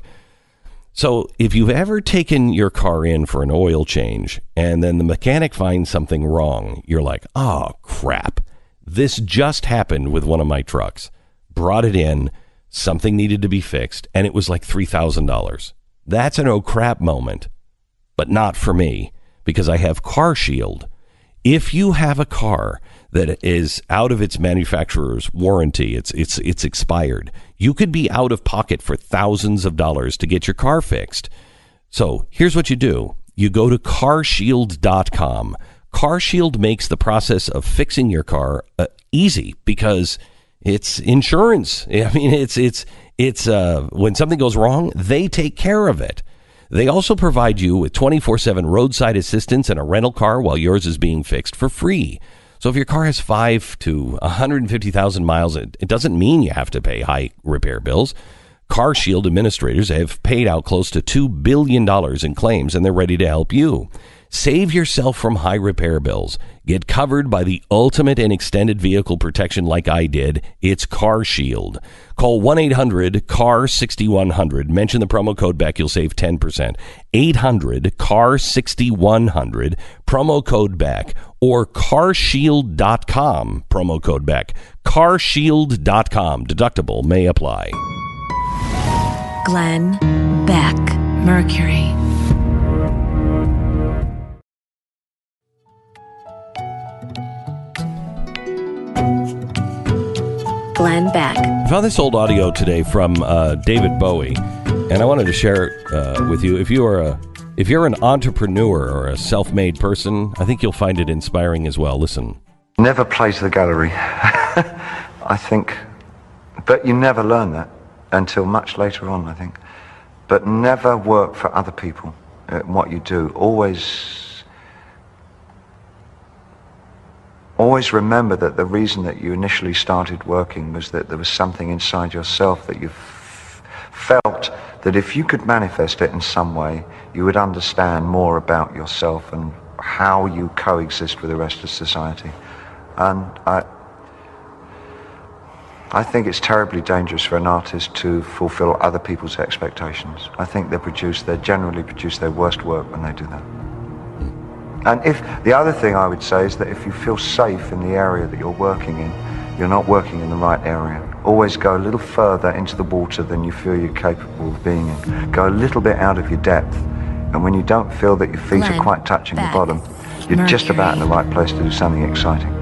So if you've ever taken your car in for an oil change and then the mechanic finds something wrong, you're like, oh, crap. This just happened with one of my trucks. Brought it in. Something needed to be fixed. And it was like $3,000. That's an oh, crap moment. But not for me, because I have CarShield. If you have a car that is out of its manufacturer's warranty, it's expired, you could be out of pocket for thousands of dollars to get your car fixed. So here's what you do. You go to carshield.com. CarShield makes the process of fixing your car easy because it's insurance. I mean, it's when something goes wrong, they take care of it. They also provide you with 24/7 roadside assistance and a rental car while yours is being fixed for free. So if your car has 5 to 150,000 miles, it doesn't mean you have to pay high repair bills. CarShield administrators have paid out close to $2 billion in claims, and they're ready to help you. Save yourself from high repair bills. Get covered by the ultimate and extended vehicle protection like I did. It's CarShield. Call 1-800-CAR-6100. Mention the promo code Beck. You'll save 10%. 800-CAR-6100. Promo code Beck. Or CarShield.com. Promo code Beck. CarShield.com. Deductible may apply. Glenn Beck. Mercury. Glenn Beck. I found this old audio today from David Bowie, and I wanted to share it with you. If you're an entrepreneur or a self-made person, I think you'll find it inspiring as well. Listen. Never play to the gallery, I think. But you never learn that until much later on, I think. But never work for other people at what you do. Always remember that the reason that you initially started working was that there was something inside yourself that you felt that if you could manifest it in some way, you would understand more about yourself and how you coexist with the rest of society. And I think it's terribly dangerous for an artist to fulfill other people's expectations. I think they generally produce their worst work when they do that. And the other thing I would say is that if you feel safe in the area that you're working in, you're not working in the right area. Always go a little further into the water than you feel you're capable of being in. Go a little bit out of your depth. And when you don't feel that your feet are quite touching the bottom, you're just about in the right place to do something exciting.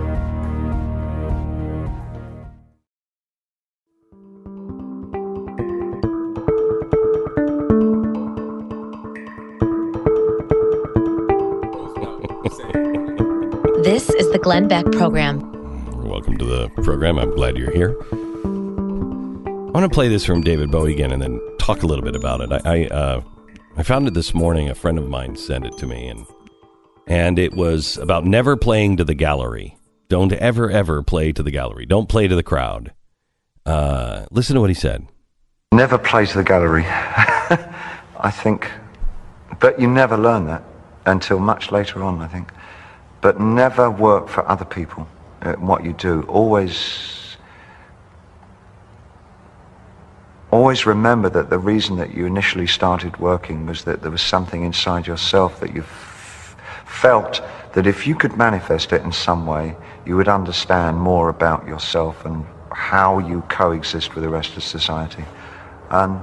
This is the Glenn Beck Program. Welcome to the program. I'm glad you're here. I want to play this from David Bowie again and then talk a little bit about it. I found it this morning. A friend of mine sent it to me, and it was about never playing to the gallery. Don't ever play to the gallery. Don't play to the crowd. Listen to what he said. Never play to the gallery, I think. But you never learn that until much later on, I think. But never work for other people at what you do. Always remember that the reason that you initially started working was that there was something inside yourself that you felt that if you could manifest it in some way, you would understand more about yourself and how you coexist with the rest of society. And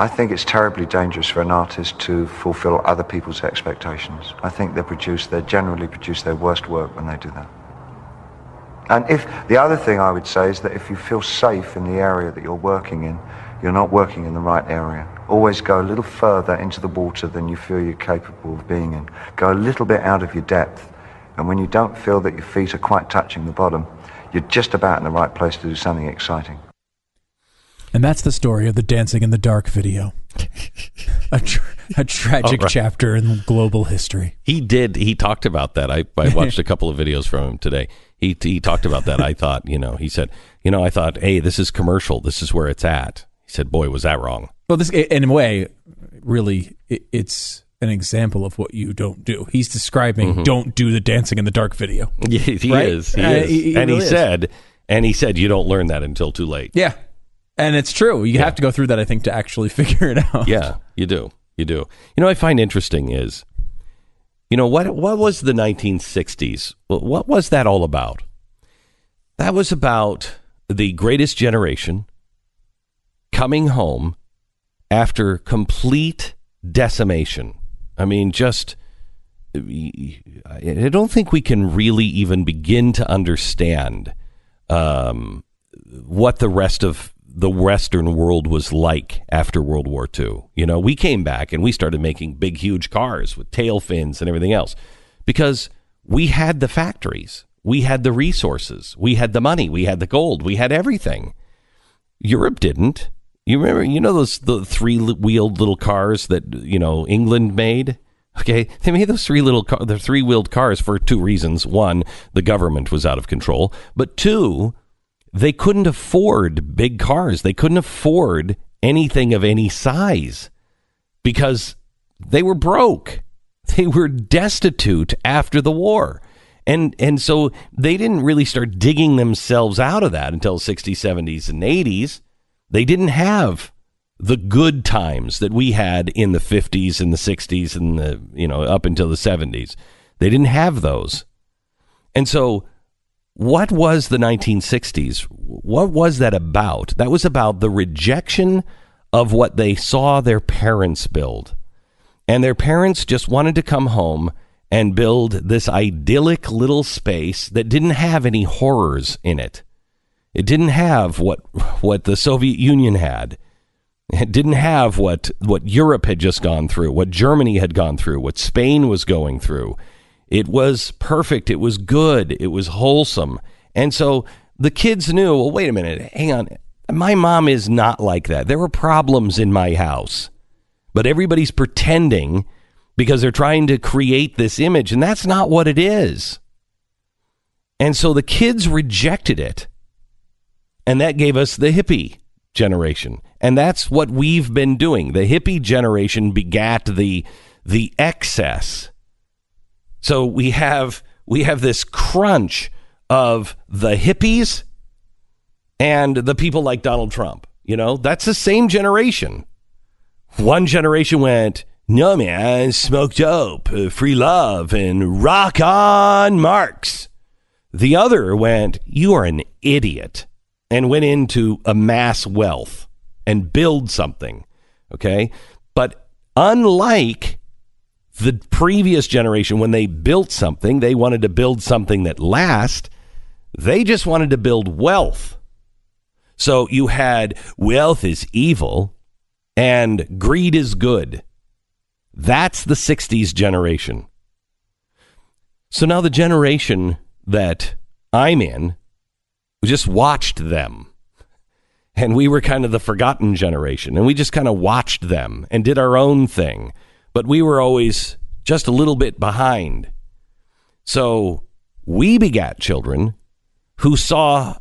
I think it's terribly dangerous for an artist to fulfill other people's expectations. I think they generally produce their worst work when they do that. And the other thing I would say is that if you feel safe in the area that you're working in, you're not working in the right area. Always go a little further into the water than you feel you're capable of being in. Go a little bit out of your depth. And when you don't feel that your feet are quite touching the bottom, you're just about in the right place to do something exciting. And that's the story of the Dancing in the Dark video. A a tragic chapter in global history. He did. He talked about that. I watched a couple of videos from him today. He talked about that. I thought, he said, I thought, hey, this is commercial. This is where it's at. He said, boy, was that wrong. Well, this, in a way, really, it's an example of what you don't do. He's describing don't do the Dancing in the Dark video. Yeah, he is. He said, you don't learn that until too late. Yeah. And it's true. You have to go through that, I think, to actually figure it out. Yeah, you do. You do. I find interesting is, what was the 1960s? What was that all about? That was about the greatest generation coming home after complete decimation. I mean, just, I don't think we can really even begin to understand what the rest of the Western world was like after World War II. We came back and we started making big, huge cars with tail fins and everything else because we had the factories, we had the resources, we had the money, we had the gold, we had everything. Europe didn't. You remember, those three-wheeled little cars that, England made? Okay, they made those three-wheeled cars for two reasons. One, the government was out of control, but two, they couldn't afford big cars. They couldn't afford anything of any size because they were broke. They were destitute after the war. And so they didn't really start digging themselves out of that until the 60s, 70s, and 80s. They didn't have the good times that we had in the 50s and the 60s and the, up until the 70s. They didn't have those. And so what was the 1960s? What was that about? That was about the rejection of what they saw their parents build. And their parents just wanted to come home and build this idyllic little space that didn't have any horrors in it. It didn't have what the Soviet Union had. It didn't have what Europe had just gone through, what Germany had gone through, what Spain was going through. It was perfect. It was good. It was wholesome. And so the kids knew, well, wait a minute. Hang on. My mom is not like that. There were problems in my house. But everybody's pretending because they're trying to create this image. And that's not what it is. And so the kids rejected it. And that gave us the hippie generation. And that's what we've been doing. The hippie generation begat the excess. So we have this crunch of the hippies and the people like Donald Trump. That's the same generation. One generation went, no, man, smoke dope, free love, and rock on Marx. The other went, you are an idiot, and went into amass wealth and build something. Okay? But unlike the previous generation, when they built something, they wanted to build something that lasts. They just wanted to build wealth. So you had wealth is evil and greed is good. That's the 60s generation. So now the generation that I'm in, we just watched them. And we were kind of the forgotten generation. And we just kind of watched them and did our own thing. But we were always just a little bit behind. So we begat children who saw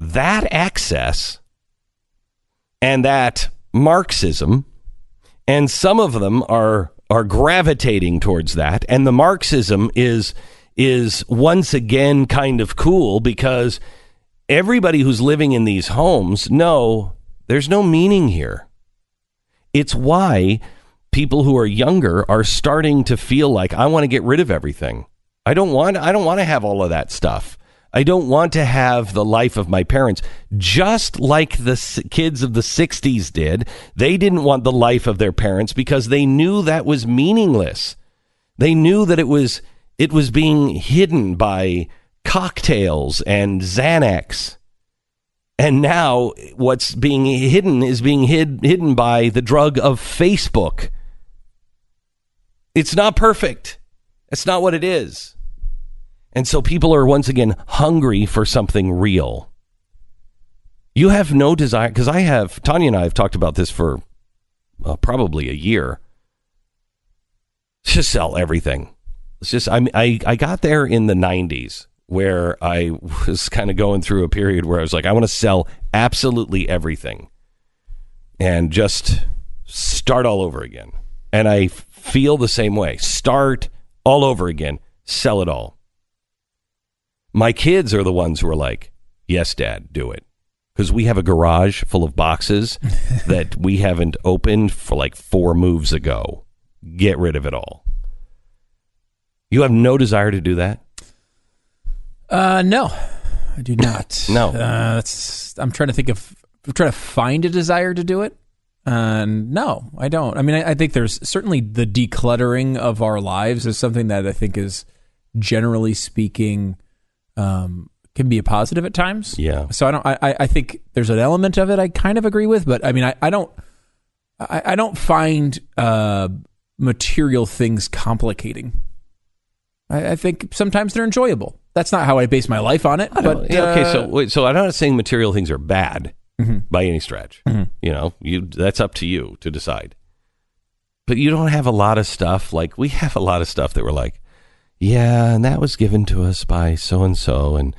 that excess and that Marxism, and some of them are gravitating towards that. And the Marxism is once again kind of cool because everybody who's living in these homes know there's no meaning here. It's why people who are younger are starting to feel like, I want to get rid of everything. I don't want to have all of that stuff. I don't want to have the life of my parents. Just like the kids of the 60s did, they didn't want the life of their parents because they knew that was meaningless. They knew that it was being hidden by cocktails and Xanax. And now what's being hidden is being hidden by the drug of Facebook. It's not perfect. It's not what it is. And so people are once again hungry for something real. You have no desire, because Tanya and I have talked about this for probably a year. just sell everything. It's just, I got there in the 90s where I was kind of going through a period where I was like, I want to sell absolutely everything and just start all over again. And I feel the same way. Start all over again. Sell it all. My kids are the ones who are like, yes, Dad, do it. Because we have a garage full of boxes that we haven't opened for like 4 moves ago. Get rid of it all. You have no desire to do that? No, I do not. No. I'm trying to find a desire to do it. No, I don't. I mean, I think there's certainly the decluttering of our lives is something that I think is, generally speaking, can be a positive at times. Yeah. So I think there's an element of it I kind of agree with, but I mean, I don't find material things complicating. I think sometimes they're enjoyable. That's not how I base my life on it. But yeah, okay, so I'm not saying material things are bad by any stretch. Mm-hmm. You know, that's up to you to decide. But you don't have a lot of stuff. Like, we have a lot of stuff that we're like, yeah, and that was given to us by so and so, and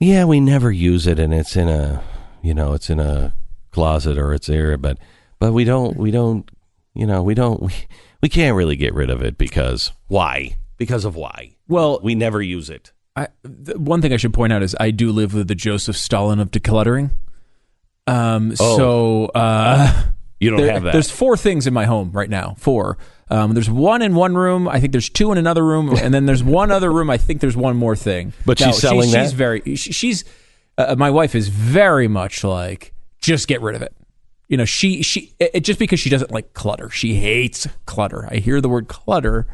yeah, we never use it, and it's in a, you know, it's in a closet or it's there, but we can't really get rid of it because why? Because of why? Well, we never use it. One thing I should point out is I do live with the Joseph Stalin of decluttering. You don't have that. There's 4 things in my home right now. 4. There's 1 in one room. I think there's 2 in another room, and then there's 1 other room. I think there's 1 more thing. But she's selling that. She's my wife is very much like, just get rid of it. You know, she just because she doesn't like clutter. She hates clutter. I hear the word clutter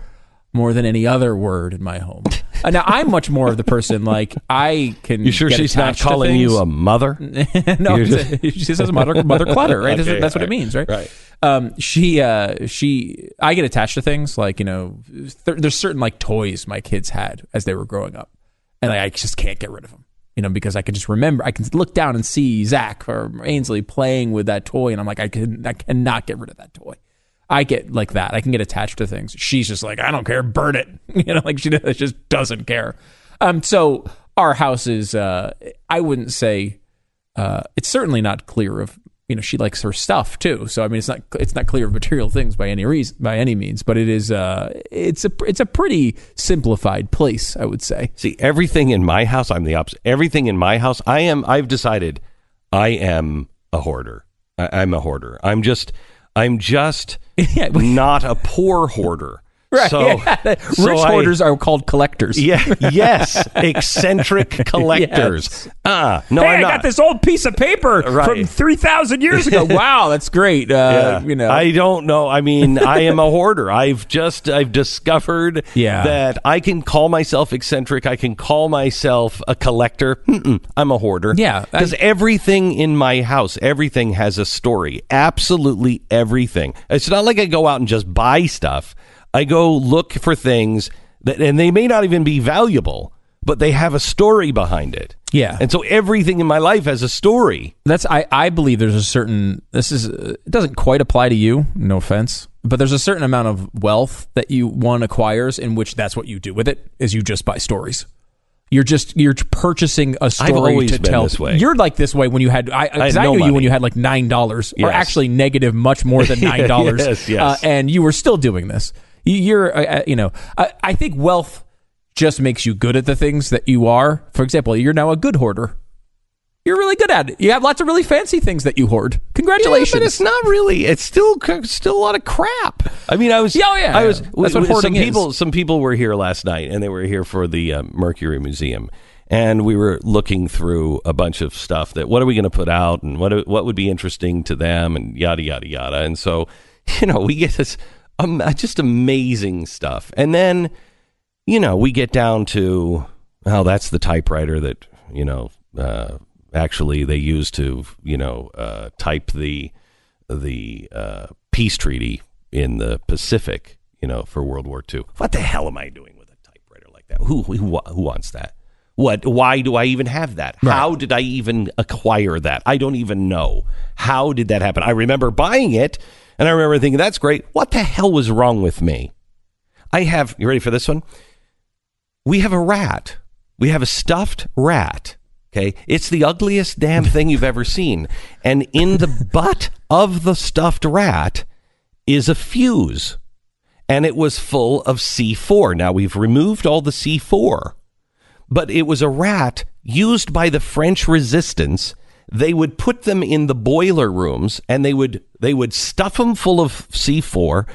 more than any other word in my home. Now I'm much more of the person like I can. You sure she's not calling you a mother? No, she says mother clutter, right? Okay, that's what it means, right? Right. I get attached to things like, you know, there's certain like toys my kids had as they were growing up, and I just can't get rid of them, you know, because I can just remember, I can look down and see Zach or Ainsley playing with that toy, and I'm like, I cannot get rid of that toy. I get like that. I can get attached to things. She's just like, I don't care. Burn it. You know, like she just doesn't care. So our house is, I wouldn't say, it's certainly not clear of, you know, she likes her stuff too. So, I mean, it's not clear of material things by any reason, by any means, but it is, it's a pretty simplified place, I would say. See, everything in my house, I'm the opposite. Everything in my house, I've decided I am a hoarder. I'm a hoarder. I'm just not a poor hoarder. Right. Rich hoarders are called collectors. Yeah. Yes. Eccentric collectors. Yes. No, hey, I'm not. I got this old piece of paper from 3,000 years ago. Wow, that's great. Yeah. You know, I don't know. I mean, I am a hoarder. I've discovered that I can call myself eccentric. I can call myself a collector. I'm a hoarder. Yeah, because everything in my house, everything has a story. Absolutely everything. It's not like I go out and just buy stuff. I go look for things that, and they may not even be valuable, but they have a story behind it. Yeah. And so everything in my life has a story. I believe there's a certain, it doesn't quite apply to you, no offense, but there's a certain amount of wealth that one acquires in which that's what you do with it, is you just buy stories. You're purchasing a story. I've always to been tell. This way. You're like this way when you had. I knew you when you had like $9, or actually negative much more than $9, and you were still doing this. I think wealth just makes you good at the things that you are. For example, you're now a good hoarder. You're really good at it. You have lots of really fancy things that you hoard. Congratulations. Yeah, but it's not really. It's still a lot of crap. I mean, I was. Oh, yeah. I was. That's what hoarding is. Some people were here last night, and they were here for the Mercury Museum, and we were looking through a bunch of stuff that what are we going to put out, and what would be interesting to them, and yada yada yada. And so, you know, we get this just amazing stuff, and then, you know, we get down to that's the typewriter that, you know. Actually, they used to, you know, type the peace treaty in the Pacific, you know, for World War II. What the hell am I doing with a typewriter like that? Who wants that? What? Why do I even have that? Right. How did I even acquire that? I don't even know. How did that happen? I remember buying it, and I remember thinking, that's great. What the hell was wrong with me? I have, you ready for this one? We have a rat. We have a stuffed rat. Okay. It's the ugliest damn thing you've ever seen. And in the butt of the stuffed rat is a fuse. And it was full of C4. Now we've removed all the C4. But it was a rat used by the French resistance. They would put them in the boiler rooms and they would stuff them full of C4,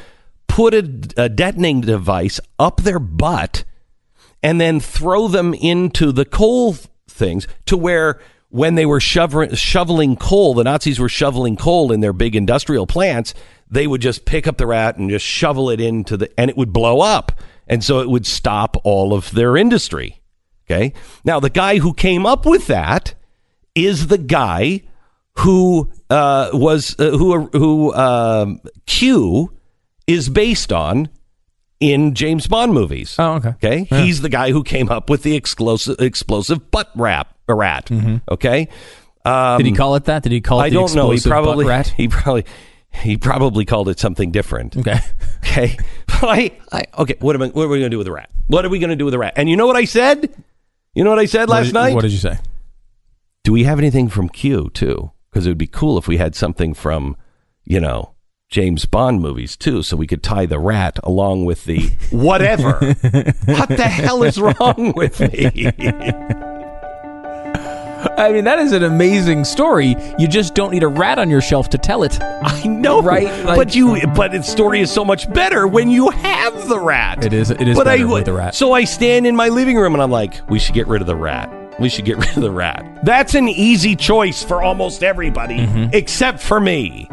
put a detonating device up their butt, and then throw them into the coal things to where when they were shoveling coal, the Nazis were shoveling coal in their big industrial plants, they would just pick up the rat and just shovel it into and it would blow up. And so it would stop all of their industry. Okay. Now, the guy who came up with that is the guy who Q is based on in James Bond movies. Oh, okay. Okay. Yeah. He's the guy who came up with the explosive butt rat. Mm-hmm. Okay. Did he call it that? Did he call it the explosive butt rat? He probably called it something different. Okay. Okay. Okay. What are we going to do with a rat? What are we going to do with a rat? And you know what I said? You know what I said last night? What did you say? Do we have anything from Q, too? Because it would be cool if we had something from, James Bond movies, too, so we could tie the rat along with the whatever. What the hell is wrong with me? I mean, that is an amazing story. You just don't need a rat on your shelf to tell it. I know, right? Like, but its story is so much better when you have the rat. It is better with the rat. So I stand in my living room and I'm like, we should get rid of the rat. We should get rid of the rat. That's an easy choice for almost everybody, except for me.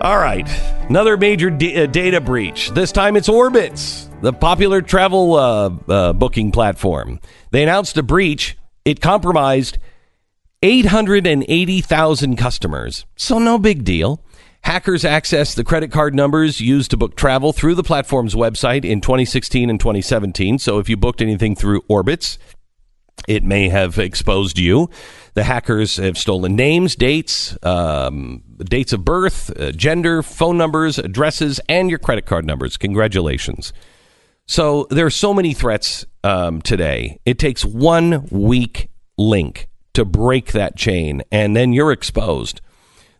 All right. Another major data breach. This time it's Orbitz, the popular travel booking platform. They announced a breach. It compromised 880,000 customers. So no big deal. Hackers accessed the credit card numbers used to book travel through the platform's website in 2016 and 2017. So if you booked anything through Orbitz, it may have exposed you. The hackers have stolen names, dates of birth, gender, phone numbers, addresses, and your credit card numbers. Congratulations. So there are so many threats today. It takes one weak link to break that chain, and then you're exposed.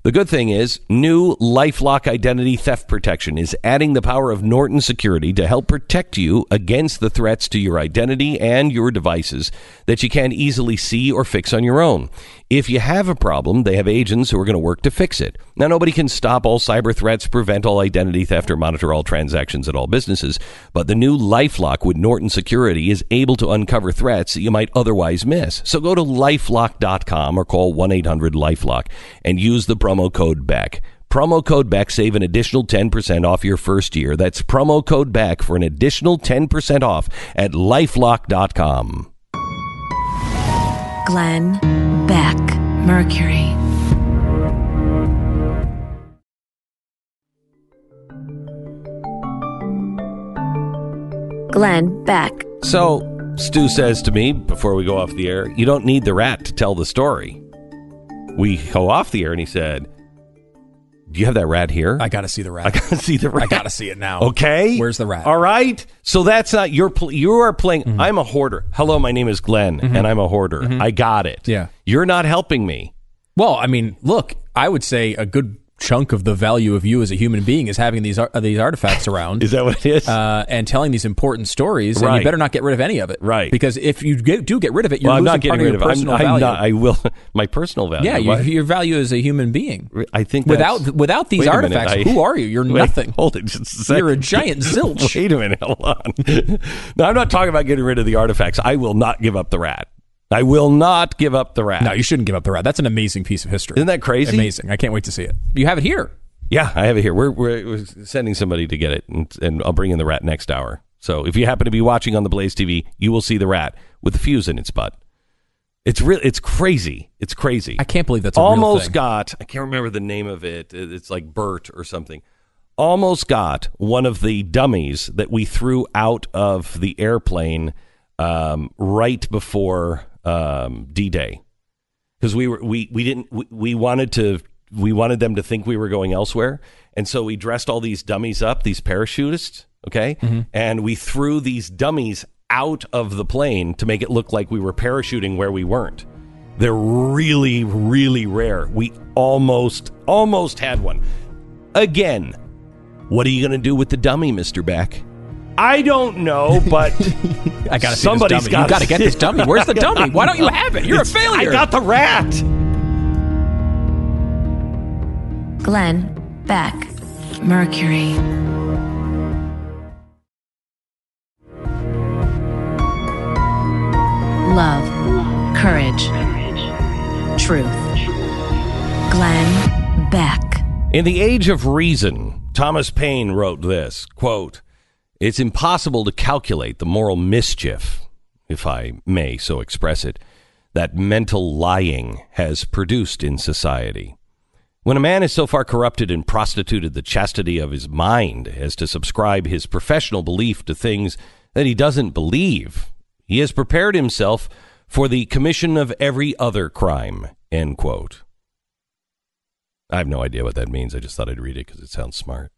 The good thing is new LifeLock Identity Theft Protection is adding the power of Norton Security to help protect you against the threats to your identity and your devices that you can't easily see or fix on your own. If you have a problem, they have agents who are going to work to fix it. Now, nobody can stop all cyber threats, prevent all identity theft, or monitor all transactions at all businesses. But the new LifeLock with Norton Security is able to uncover threats that you might otherwise miss. So go to LifeLock.com or call 1-800-LifeLock and use the promo code BECK. Promo code BECK, save an additional 10% off your first year. That's promo code BECK for an additional 10% off at lifelock.com. Glenn Beck, Mercury. Glenn Beck. So, Stu says to me before we go off the air, you don't need the rat to tell the story. We go off the air and he said, do you have that rat here? I got to see the rat. I got to see the rat. I got to see it now. Okay. Where's the rat? All right. So that's not your you are playing. Mm-hmm. I'm a hoarder. Hello, my name is Glenn, and I'm a hoarder. Mm-hmm. I got it. Yeah. You're not helping me. Well, I mean, look, I would say a good chunk of the value of you as a human being is having these artifacts around. Is that what it is? And telling these important stories, right. And you better not get rid of any of it, right? Because if you do get rid of it, you're losing part of your personal value. I will my personal value. Yeah, your value as a human being. I think without these artifacts, who are you? You're nothing. Hold it, just a second. You're a giant zilch. Wait a minute, hold on. No, I'm not talking about getting rid of the artifacts. I will not give up the rat. I will not give up the rat. No, you shouldn't give up the rat. That's an amazing piece of history. Isn't that crazy? Amazing. I can't wait to see it. You have it here. Yeah, I have it here. We're sending somebody to get it, and I'll bring in the rat next hour. So if you happen to be watching on the Blaze TV, you will see the rat with the fuse in its butt. It's crazy. It's crazy. I can't believe that's a real thing. I can't remember the name of it. It's like Bert or something. Almost got one of the dummies that we threw out of the airplane right before D-Day, because we wanted to we wanted them to think we were going elsewhere. And so we dressed all these dummies up, these parachutists, okay? Mm-hmm. And we threw these dummies out of the plane to make it look like we were parachuting where we weren't. They're really, really rare. We almost had one. Again, what are you going to do with the dummy, Mr. Beck? I don't know, but I gotta somebody's got to get this dummy. Where's the dummy? Why don't you have it? You're a failure. I got the rat. Glenn Beck, Mercury. Love, courage, truth. Glenn Beck. In the age of reason, Thomas Paine wrote this, quote, "It's impossible to calculate the moral mischief, if I may so express it, that mental lying has produced in society. When a man is so far corrupted and prostituted the chastity of his mind as to subscribe his professional belief to things that he doesn't believe, he has prepared himself for the commission of every other crime," end quote. I have no idea what that means. I just thought I'd read it because it sounds smart.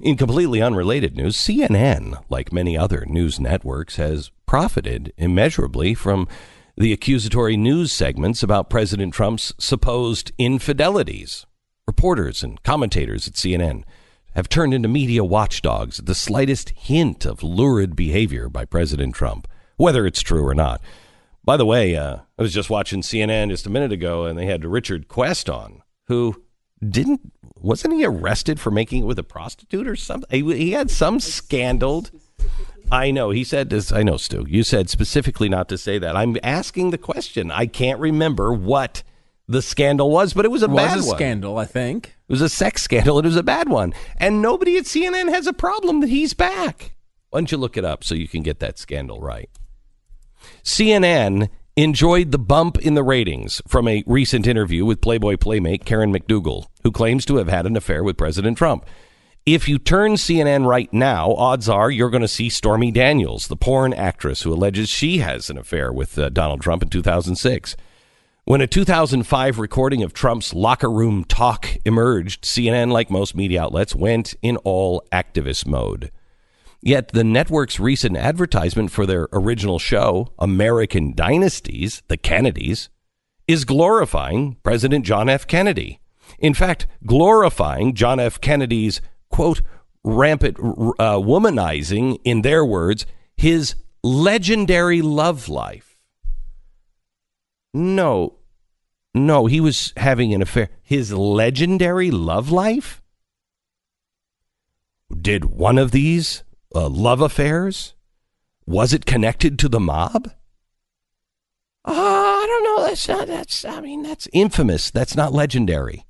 In completely unrelated news, CNN, like many other news networks, has profited immeasurably from the accusatory news segments about President Trump's supposed infidelities. Reporters and commentators at CNN have turned into media watchdogs at the slightest hint of lurid behavior by President Trump, whether it's true or not. By the way, I was just watching CNN just a minute ago, and they had Richard Quest on, who wasn't he arrested for making it with a prostitute or something? He had some scandal. I know. He said this. I know, Stu. You said specifically not to say that. I'm asking the question. I can't remember what the scandal was, but it was a bad one. It was a scandal, I think. It was a sex scandal. It was a bad one. And nobody at CNN has a problem that he's back. Why don't you look it up so you can get that scandal right? CNN enjoyed the bump in the ratings from a recent interview with Playboy playmate Karen McDougal, who claims to have had an affair with President Trump. If you turn CNN right now, odds are you're going to see Stormy Daniels, the porn actress who alleges she has an affair with Donald Trump in 2006. When a 2005 recording of Trump's locker room talk emerged, CNN, like most media outlets, went in all activist mode. Yet the network's recent advertisement for their original show, American Dynasties, The Kennedys, is glorifying President John F. Kennedy. In fact, glorifying John F. Kennedy's, quote, rampant womanizing, in their words, his legendary love life. No, he was having an affair. His legendary love life? Did one of these love affairs? Was it connected to the mob? I don't know. That's infamous. That's not legendary.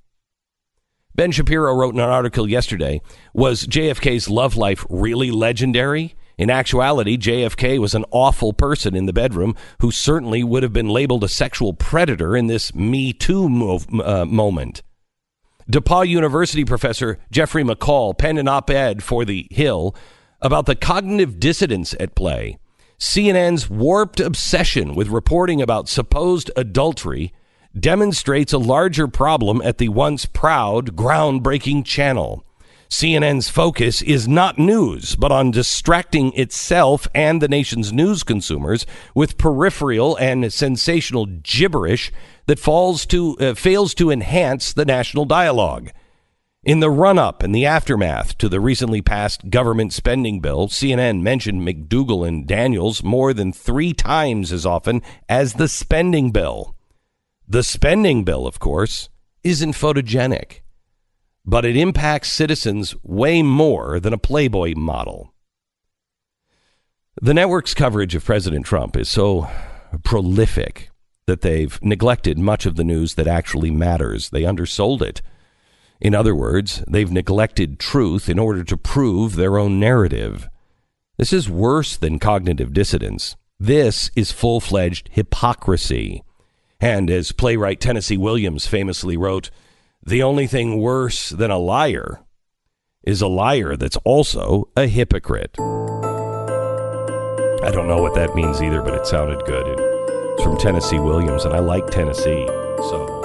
Ben Shapiro wrote in an article yesterday, was JFK's love life really legendary? In actuality, JFK was an awful person in the bedroom who certainly would have been labeled a sexual predator in this Me Too moment. DePaul University professor Jeffrey McCall penned an op-ed for The Hill about the cognitive dissonance at play. CNN's warped obsession with reporting about supposed adultery demonstrates a larger problem at the once proud, groundbreaking channel. CNN's focus is not news, but on distracting itself and the nation's news consumers with peripheral and sensational gibberish that fails to enhance the national dialogue. In the run-up and the aftermath to the recently passed government spending bill, CNN mentioned McDougal and Daniels more than 3 times as often as the spending bill. The spending bill, of course, isn't photogenic, but it impacts citizens way more than a Playboy model. The network's coverage of President Trump is so prolific that they've neglected much of the news that actually matters. They undersold it. In other words, they've neglected truth in order to prove their own narrative. This is worse than cognitive dissonance. This is full-fledged hypocrisy. And as playwright Tennessee Williams famously wrote, the only thing worse than a liar is a liar that's also a hypocrite. I don't know what that means either, but it sounded good. It's from Tennessee Williams, and I like Tennessee, so...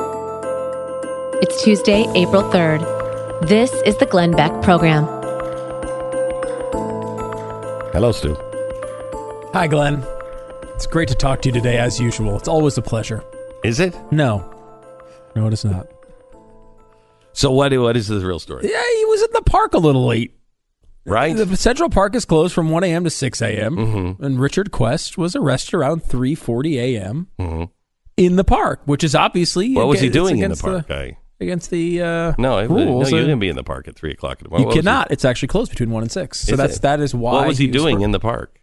It's Tuesday, April 3rd. This is the Glenn Beck Program. Hello, Stu. Hi, Glenn. It's great to talk to you today, as usual. It's always a pleasure. Is it? No, it is not. So what is the real story? Yeah, he was in the park a little late. Right? The Central Park is closed from 1 a.m. to 6 a.m. Mm-hmm. And Richard Quest was arrested around 3:40 a.m. Mm-hmm. in the park, which is obviously... What was he doing in the park, guy? Against the rules. No, you didn't be in the park at 3 o'clock. You cannot. It's actually closed between 1 and 6. So that is why... What was he doing in the park?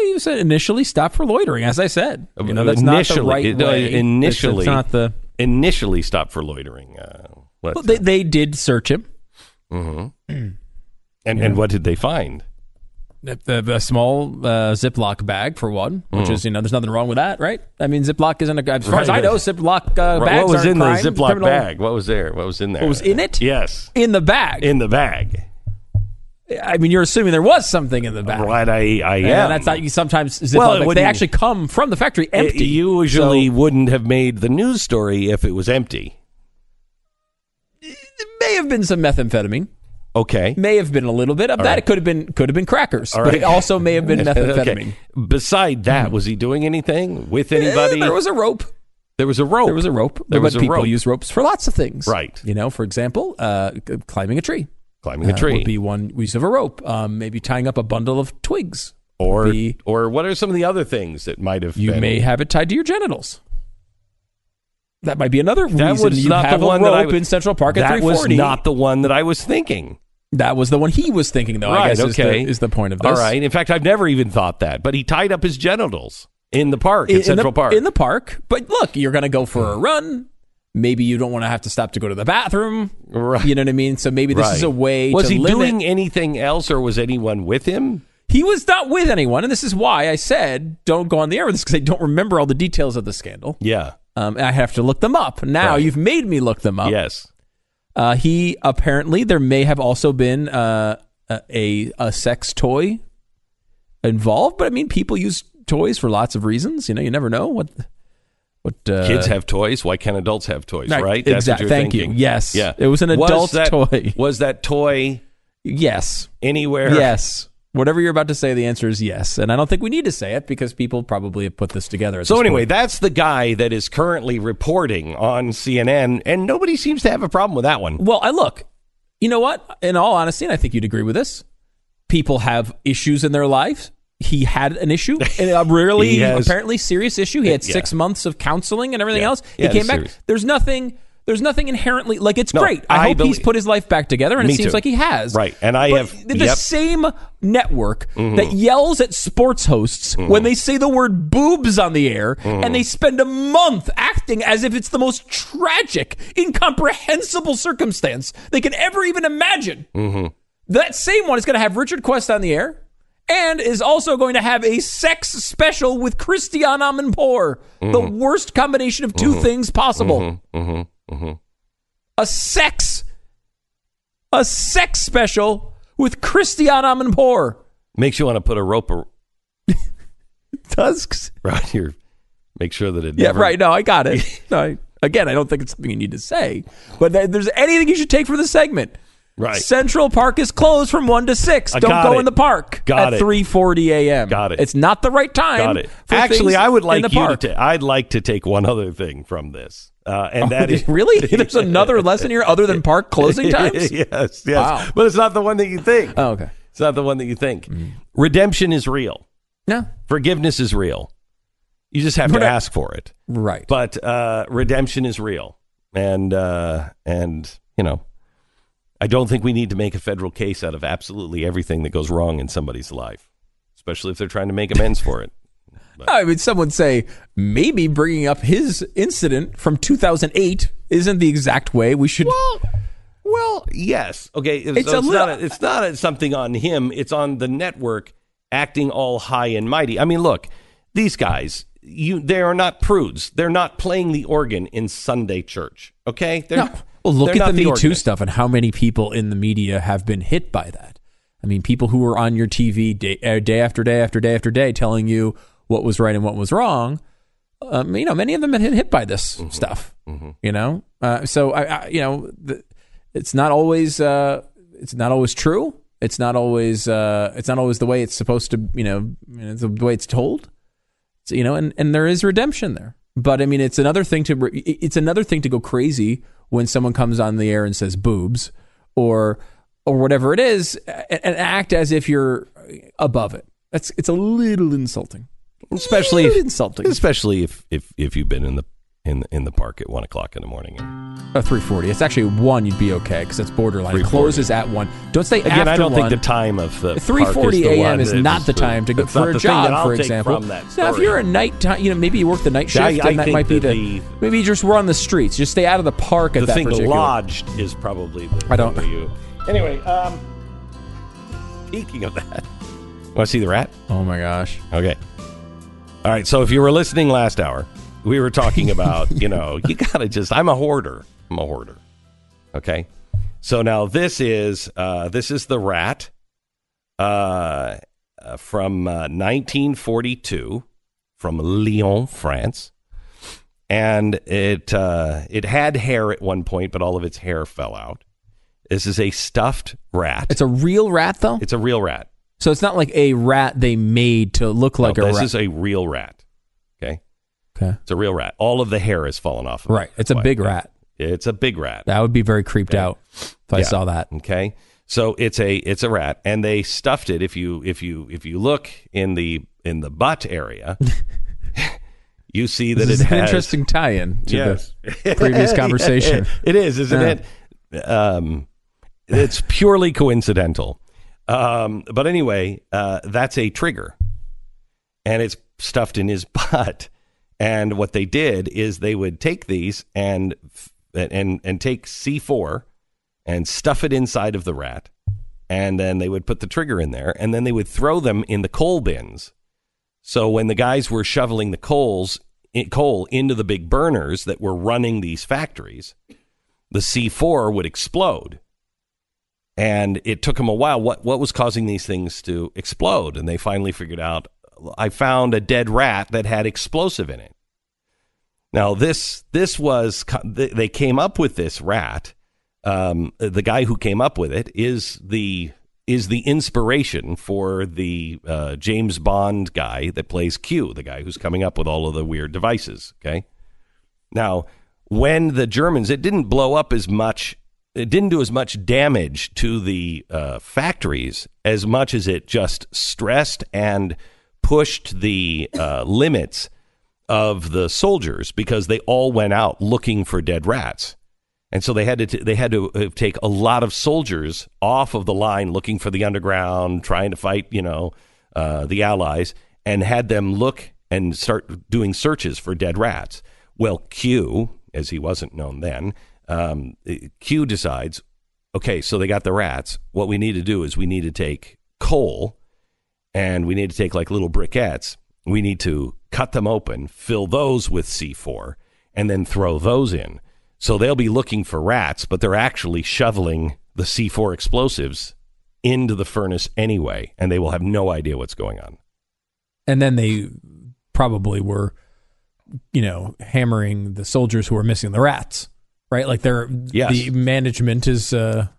He was initially stopped for loitering, as I said. You know, that's initially, not the right way. Initially, not the... initially stopped for loitering. Well, they did search him. Mm-hmm. And what did they find? A small Ziploc bag, for one, which is, there's nothing wrong with that, right? I mean, Ziploc isn't a... As far as I know, Ziploc bags... What was in crime, the Ziploc bag? What was there? What was in there? What was in it? Yes. In the bag? In the bag. I mean, you're assuming there was something in the bag. Right, I am. And that's not... You sometimes... Ziploc bags, they actually come from the factory empty. It usually wouldn't have made the news story if it was empty. It may have been some methamphetamine. Okay. May have been a little bit of that. Right. It could have been crackers, but it also may have been methamphetamine. Okay. Beside that, was he doing anything with anybody? There was a rope. People use ropes for lots of things. Right. You know, for example, climbing a tree. Would be one use of a rope. Maybe tying up a bundle of twigs. Or what are some of the other things that might have... You may have it tied to your genitals. That might be another reason you have a rope in Central Park at 3:40. That was not the one that I was thinking. That was the one he was thinking, though, right, I guess, is the point of this. All right. In fact, I've never even thought that. But he tied up his genitals in the park, at Central Park. In the park. But look, you're going to go for a run. Maybe you don't want to have to stop to go to the bathroom. Right. You know what I mean? So maybe this is a way to limit. Was he doing anything else, or was anyone with him? He was not with anyone, and this is why I said don't go on the air with this, because I don't remember all the details of the scandal. Yeah. I have to look them up. Now you've made me look them up. Yes. He apparently, there may have also been a sex toy involved, but I mean, people use toys for lots of reasons. You know, you never know what kids have toys. Why can't adults have toys? Right. That's exactly. Thank thinking. You. Yes. Yeah. It was an adult toy. Was that toy? Yes. Anywhere? Yes. Whatever you're about to say, the answer is yes. And I don't think we need to say it, because people probably have put this together. So anyway, that's the guy that is currently reporting on CNN, and nobody seems to have a problem with that one. Well, you know what? In all honesty, and I think you'd agree with this, people have issues in their lives. He had an issue, a really apparently serious issue. He had 6 months of counseling and everything else. He came back. Serious. There's nothing inherently, it's great. I hope he's put his life back together, and it seems like he has. Right, and the same network that yells at sports hosts when they say the word boobs on the air, and they spend a month acting as if it's the most tragic, incomprehensible circumstance they can ever even imagine. Mm-hmm. That same one is going to have Richard Quest on the air, and is also going to have a sex special with Christiane Amanpour. Mm-hmm. The worst combination of two things possible. Mm-hmm. Mm-hmm. Mm-hmm. A sex special with Christiane Amanpour. Makes you want to put a rope. It does. Right here. Make sure that it never... Yeah, right. No, I got it. I don't think it's something you need to say. But there's anything you should take from the segment. Right. Central Park is closed from 1 to 6. Don't go in the park at 3:40 a.m. Got it. It's not the right time. Got it. Actually, I would like I'd like to take one other thing from this. That is... Really? There's another lesson here other than park closing times? Yes. Wow. But it's not the one that you think. Oh, okay. It's not the one that you think. Mm. Redemption is real. No. Forgiveness is real. You just have to ask for it. Right. But redemption is real. And you know, I don't think we need to make a federal case out of absolutely everything that goes wrong in somebody's life, especially if they're trying to make amends for it. But I mean, some would say maybe bringing up his incident from 2008 isn't the exact way we should... Well, yes. Okay, it's not something on him. It's on the network acting all high and mighty. I mean, look, these guys, they are not prudes. They're not playing the organ in Sunday church, okay? Well, look at the Me Too stuff and how many people in the media have been hit by that. I mean, people who were on your TV day after day after day after day telling you what was right and what was wrong, many of them had been hit by this stuff, you know? It's not always true. It's not always the way it's supposed to, the way it's told, and there is redemption there. But I mean, it's another thing to go crazy when someone comes on the air and says boobs or whatever it is, and act as if you're above it. It's a little insulting, especially if you've been in the park at 1 o'clock in the morning. 3:40. It's actually 1. You'd be okay because that's borderline. It closes at 1. Don't say again. After I don't 1. Think the time of the 3:40 a.m. is not the time to go for a job. For example, now if you're a nighttime, maybe you work the night shift, and that might be maybe you just run the streets. Just stay out of the park at that particular. The lodged is probably. I don't. Anyway, speaking of that, want to see the rat? Oh my gosh. Okay. All right. So if you were listening last hour. We were talking about, you got to just, I'm a hoarder. Okay. So now this is the rat from 1942 from Lyon, France. And it had hair at one point, but all of its hair fell out. This is a stuffed rat. It's a real rat, though? It's a real rat. So it's not like a rat they made to look like a rat. This is a real rat. Okay. It's a real rat. All of the hair has fallen off. Right. It's a big rat. It's a big rat. I would be very creeped out if I saw that. Okay. So it's a rat, and they stuffed it. If you look in the butt area, you see that this it is has an interesting tie-in to the previous conversation. It is, isn't it? It's purely coincidental. But anyway, that's a trigger, and it's stuffed in his butt. And what they did is they would take these and take C4 and stuff it inside of the rat, and then they would put the trigger in there, and then they would throw them in the coal bins. So when the guys were shoveling the coal into the big burners that were running these factories, the C4 would explode. And it took them a while. What was causing these things to explode? And they finally figured out, I found a dead rat that had explosive in it. Now, this was, they came up with this rat. The guy who came up with it is the inspiration for the James Bond guy that plays Q, the guy who's coming up with all of the weird devices. Okay. Now, when the Germans, it didn't blow up as much. It didn't do as much damage to the factories as much as it just stressed and pushed the limits of the soldiers, because they all went out looking for dead rats, and so they had to take a lot of soldiers off of the line looking for the underground, trying to fight the Allies, and had them look and start doing searches for dead rats. Well, Q, as he wasn't known then, Q decides, okay, so they got the rats. What we need to do is we need to take coal. And we need to take like little briquettes. We need to cut them open, fill those with C4, and then throw those in. So they'll be looking for rats, but they're actually shoveling the C4 explosives into the furnace anyway, and they will have no idea what's going on. And then they probably were, hammering the soldiers who were missing the rats, right? Like the management is...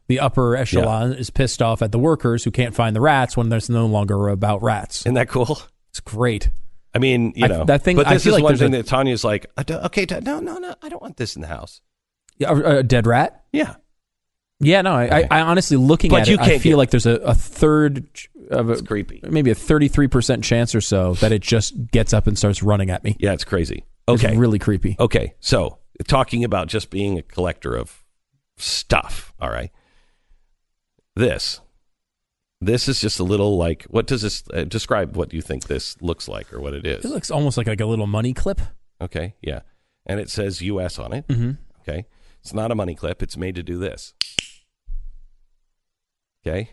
the upper echelon is pissed off at the workers who can't find the rats when there's no longer about rats. Isn't that cool? It's great. I mean, that thing. But this is like one thing that Tanya's like, okay, no, I don't want this in the house. A dead rat? Yeah. Yeah, no, I honestly, looking but at it, I feel like there's a third of it's creepy. Maybe a 33% chance or so that it just gets up and starts running at me. Yeah, it's crazy. Okay. It's really creepy. Okay, so talking about just being a collector of stuff, all right? This is just a little like, what does this describe what you think this looks like or what it is? It looks almost like a little money clip. Okay, yeah. And it says U.S. on it. Mm-hmm. Okay. It's not a money clip. It's made to do this. Okay.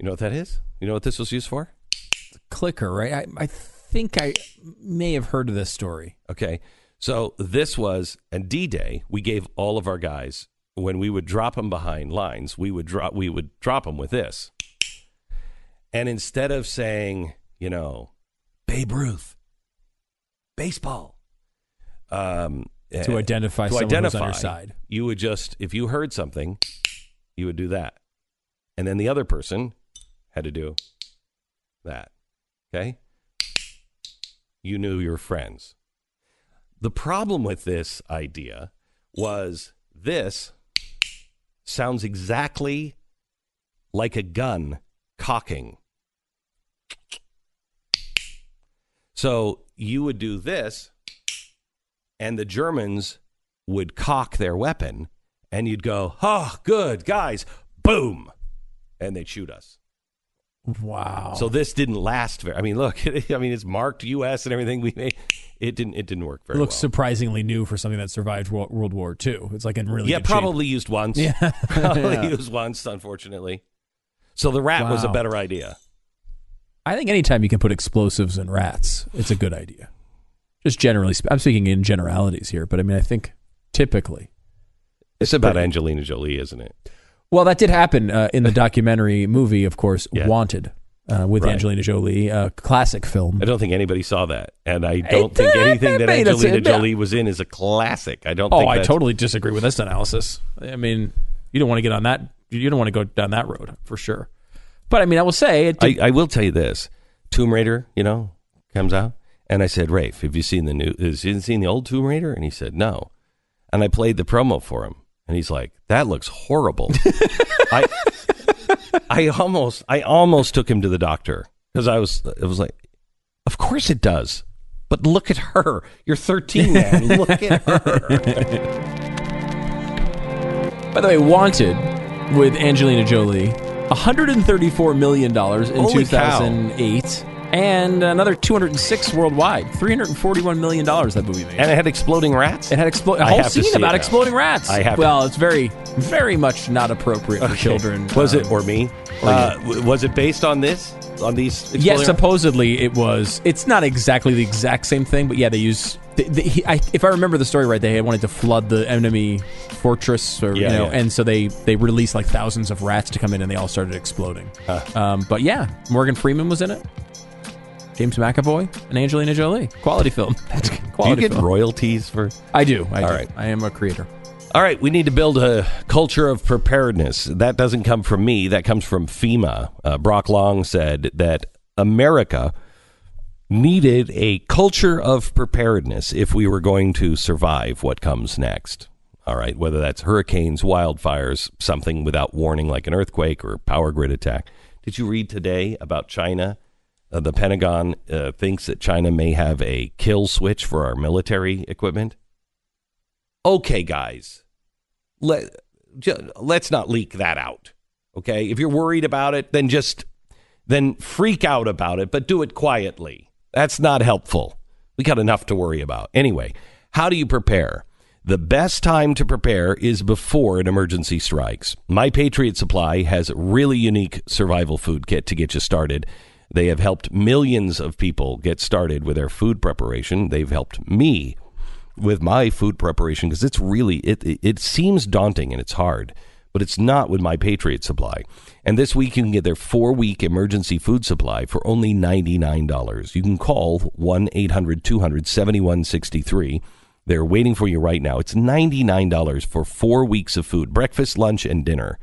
You know what that is? You know what this was used for? It's a clicker, right? I think I may have heard of this story. Okay. So this was a D-Day. We gave all of our guys... when we would drop them behind lines, we would drop them with this. And instead of saying, Babe Ruth, baseball. To identify someone who's on your side. You would just, if you heard something, you would do that. And then the other person had to do that. Okay? You knew your friends. The problem with this idea was this sounds exactly like a gun cocking. So you would do this, and the Germans would cock their weapon, and you'd go, oh, good, guys, boom, and they'd shoot us. Wow. So this didn't last very, I mean, look, I mean, it's marked U.S. and everything. We made, it didn't work very well. It looks surprisingly new for something that survived World War II. It's like in really good probably shape. Used once. Yeah. Probably used once, unfortunately. So the rat was a better idea. I think anytime you can put explosives in rats, it's a good idea. Just generally, I'm speaking in generalities here, but I mean, I think typically. It's about Angelina Jolie, isn't it? Well, that did happen in the documentary movie, of course, Wanted, with Angelina Jolie, a classic film. I don't think anybody saw that, and I don't think anything that Angelina Jolie was in is a classic. I don't. I totally disagree with this analysis. I mean, you don't want to get on that. You don't want to go down that road for sure. But I mean, I will say, I will tell you this: Tomb Raider, you know, comes out, and I said, Rafe, have you seen the new? Have you seen the old Tomb Raider? And he said, no. And I played the promo for him. And he's like, that looks horrible. I almost took him to the doctor because it was like, of course it does. But look at her. You're 13, man. Look at her. By the way, Wanted with Angelina Jolie, $134 million in Holy 2008. Cow. And another 206 worldwide, $341 million that movie made. And it had exploding rats? It had a whole scene about exploding rats. I have Well, it's very, very much not appropriate for children. Was it, or me? Was it based on this? On these? Yes, supposedly it was. It's not exactly the exact same thing, but yeah, they used... if I remember the story right, they had wanted to flood the enemy fortress, and so they released like thousands of rats to come in, and they all started exploding. But yeah, Morgan Freeman was in it. James McAvoy and Angelina Jolie. Quality film. That's quality. Do you get royalties for... I do. All right. I am a creator. All right. We need to build a culture of preparedness. That doesn't come from me. That comes from FEMA. Brock Long said that America needed a culture of preparedness if we were going to survive what comes next. All right. Whether that's hurricanes, wildfires, something without warning like an earthquake or power grid attack. Did you read today about China? The Pentagon thinks that China may have a kill switch for our military equipment. Okay, guys, let's not leak that out. Okay, if you're worried about it, then freak out about it, but do it quietly. That's not helpful. We got enough to worry about. Anyway, how do you prepare? The best time to prepare is before an emergency strikes. My Patriot Supply has a really unique survival food kit to get you started. They have helped millions of people get started with their food preparation. They've helped me with my food preparation because it's really, it seems daunting and it's hard, but it's not with My Patriot Supply. And this week you can get their 4-week emergency food supply for only $99. You can call 1-800-200-7163. They're waiting for you right now. It's $99 for 4 weeks of food, breakfast, lunch, and dinner.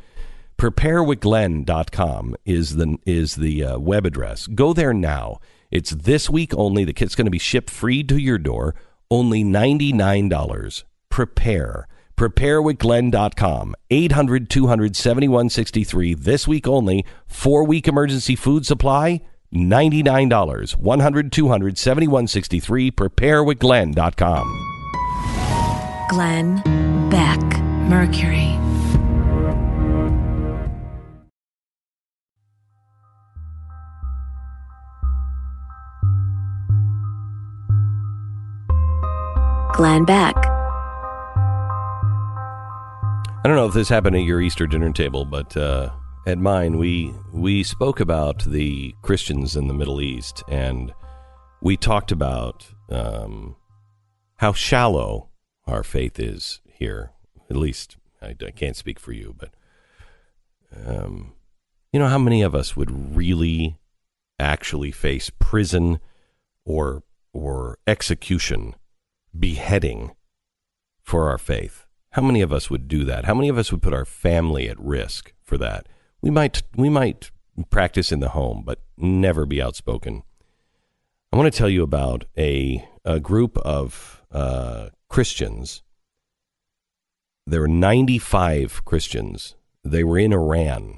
Preparewithglenn.com is the web address. Go there now. It's this week only. The kit's going to be shipped free to your door. Only $99. Prepare. Preparewithglenn.com. 800-200-7163. This week only. 4-week emergency food supply. $99. 100-200-7163. Preparewithglenn.com. Glenn Beck. Mercury. Glenn Beck. I don't know if this happened at your Easter dinner table, but at mine, we spoke about the Christians in the Middle East, and we talked about how shallow our faith is here. At least, I can't speak for you, but you know how many of us would really actually face prison or or execution, beheading for our faith. How many of us would do that? How many of us would put our family at risk for that? We might practice in the home, but never be outspoken. I want to tell you about a group of Christians. There were 95 Christians. They were in Iran,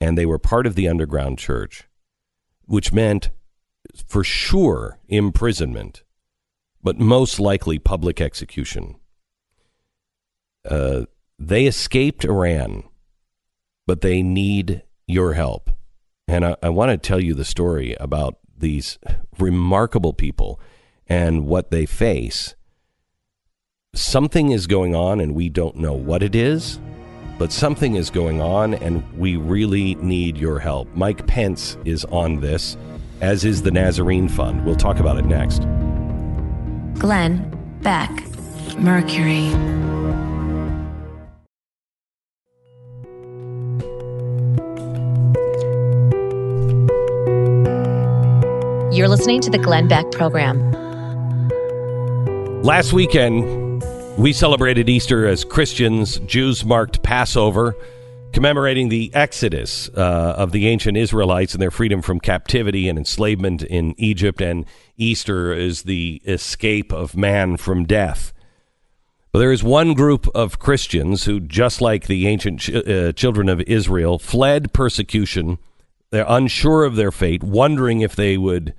and they were part of the underground church, which meant for sure imprisonment, but most likely public execution. They escaped Iran, but they need your help. And I want to tell you the story about these remarkable people and what they face. Something is going on, and we don't know what it is, but something is going on, and we really need your help. Mike Pence is on this, as is the Nazarene Fund. We'll talk about it next. Glenn Beck, Mercury. You're listening to the Glenn Beck Program. Last weekend, we celebrated Easter as Christians. Jews marked Passover, commemorating the exodus of the ancient Israelites and their freedom from captivity and enslavement in Egypt. And Easter is the escape of man from death. But there is one group of Christians who, just like the ancient children of Israel, fled persecution. They're unsure of their fate, wondering if they would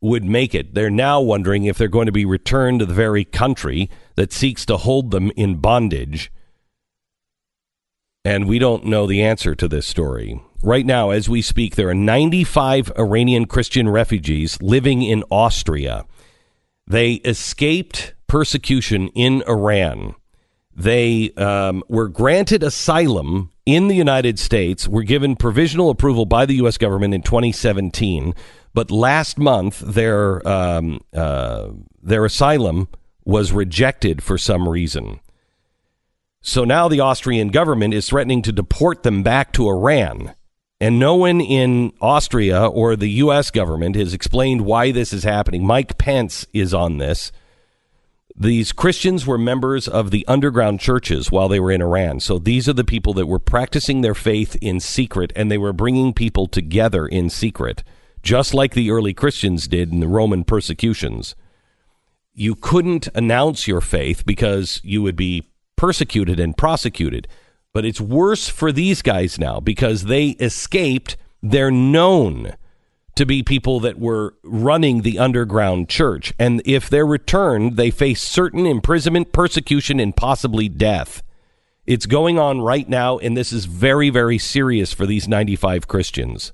make it. They're now wondering if they're going to be returned to the very country that seeks to hold them in bondage. And we don't know the answer to this story. Right now, as we speak, there are 95 Iranian Christian refugees living in Austria. They escaped persecution in Iran. They were granted asylum in the United States, were given provisional approval by the U.S. government in 2017. But last month, their asylum was rejected for some reason. So now the Austrian government is threatening to deport them back to Iran. And no one in Austria or the U.S. government has explained why this is happening. Mike Pence is on this. These Christians were members of the underground churches while they were in Iran. So these are the people that were practicing their faith in secret, and they were bringing people together in secret, just like the early Christians did in the Roman persecutions. You couldn't announce your faith because you would be persecuted and prosecuted. But it's worse for these guys now because they escaped. They're known to be people that were running the underground church. And if they're returned, they face certain imprisonment, persecution, and possibly death. It's going on right now, and this is very, very serious for these 95 Christians.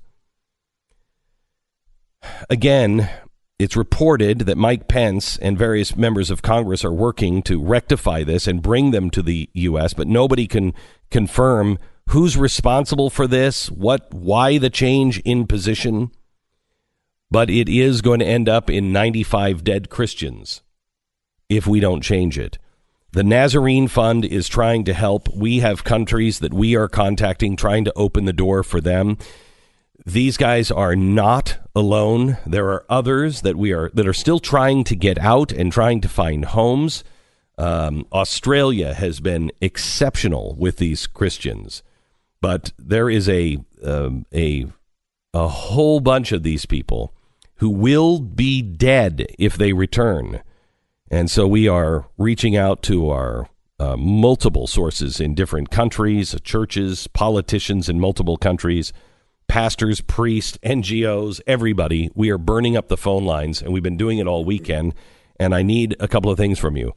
Again, it's reported that Mike Pence and various members of Congress are working to rectify this and bring them to the U.S., but nobody can confirm who's responsible for this, why the change in position. But it is going to end up in 95 dead Christians if we don't change it. The Nazarene Fund is trying to help. We have countries that we are contacting, trying to open the door for them. These guys are not alone. There are others that are still trying to get out and trying to find homes. Australia has been exceptional with these Christians, but there is a whole bunch of these people who will be dead if they return. And so we are reaching out to our multiple sources in different countries, churches, politicians in multiple countries, pastors, priests, NGOs, everybody. We are burning up the phone lines, and we've been doing it all weekend. And I need a couple of things from you.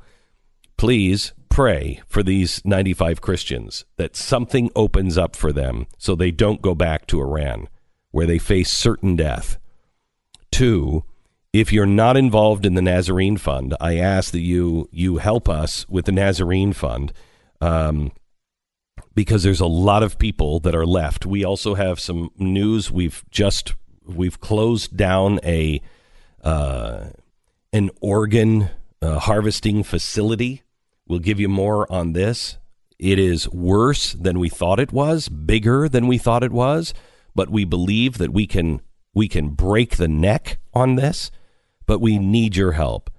Please pray for these 95 Christians that something opens up for them so they don't go back to Iran, where they face certain death. 2, if you're not involved in the Nazarene Fund, I ask that you help us with the Nazarene Fund because there's a lot of people that are left. We also have some news. We've closed down an organ harvesting facility. We'll give you more on this. It is worse than we thought it was, bigger than we thought it was. But we believe that we can break the neck on this. but we need your help.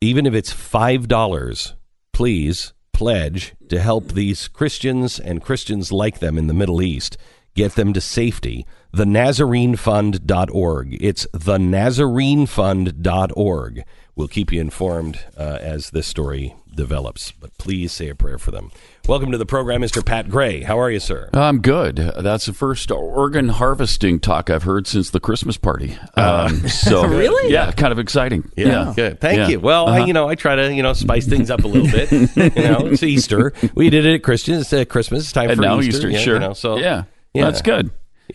Even if it's $5, please pledge to help these Christians and Christians like them in the Middle East. Get them to safety. The NazareneFund.org. It's the NazareneFund.org. We'll keep you informed as this story develops, but please say a prayer for them. Welcome to the program, Mr. Pat Gray. How are you, sir? I'm good. That's the first organ harvesting talk I've heard since the Christmas party. Really? Yeah, kind of exciting. Yeah. Good. Thank you. Well, I try to, spice things up a little bit. It's Easter. We did it at Christmas. It's time and for now Easter. Sure. Yeah. That's good.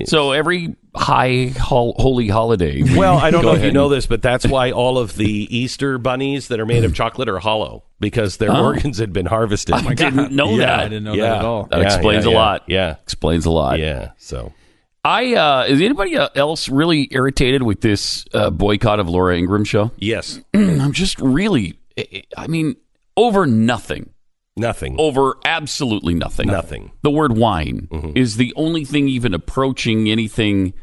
So every high holy holiday. Well, I don't know if you know this, but that's why all of the Easter bunnies that are made of chocolate are hollow, because their organs had been harvested. I didn't know that at all. That explains a lot. Yeah. Explains a lot. Yeah. So is anybody else really irritated with this boycott of Laura Ingraham show? Yes. I'm just really, over nothing. Nothing. Over absolutely nothing. Nothing. The word wine is the only thing even approaching anything.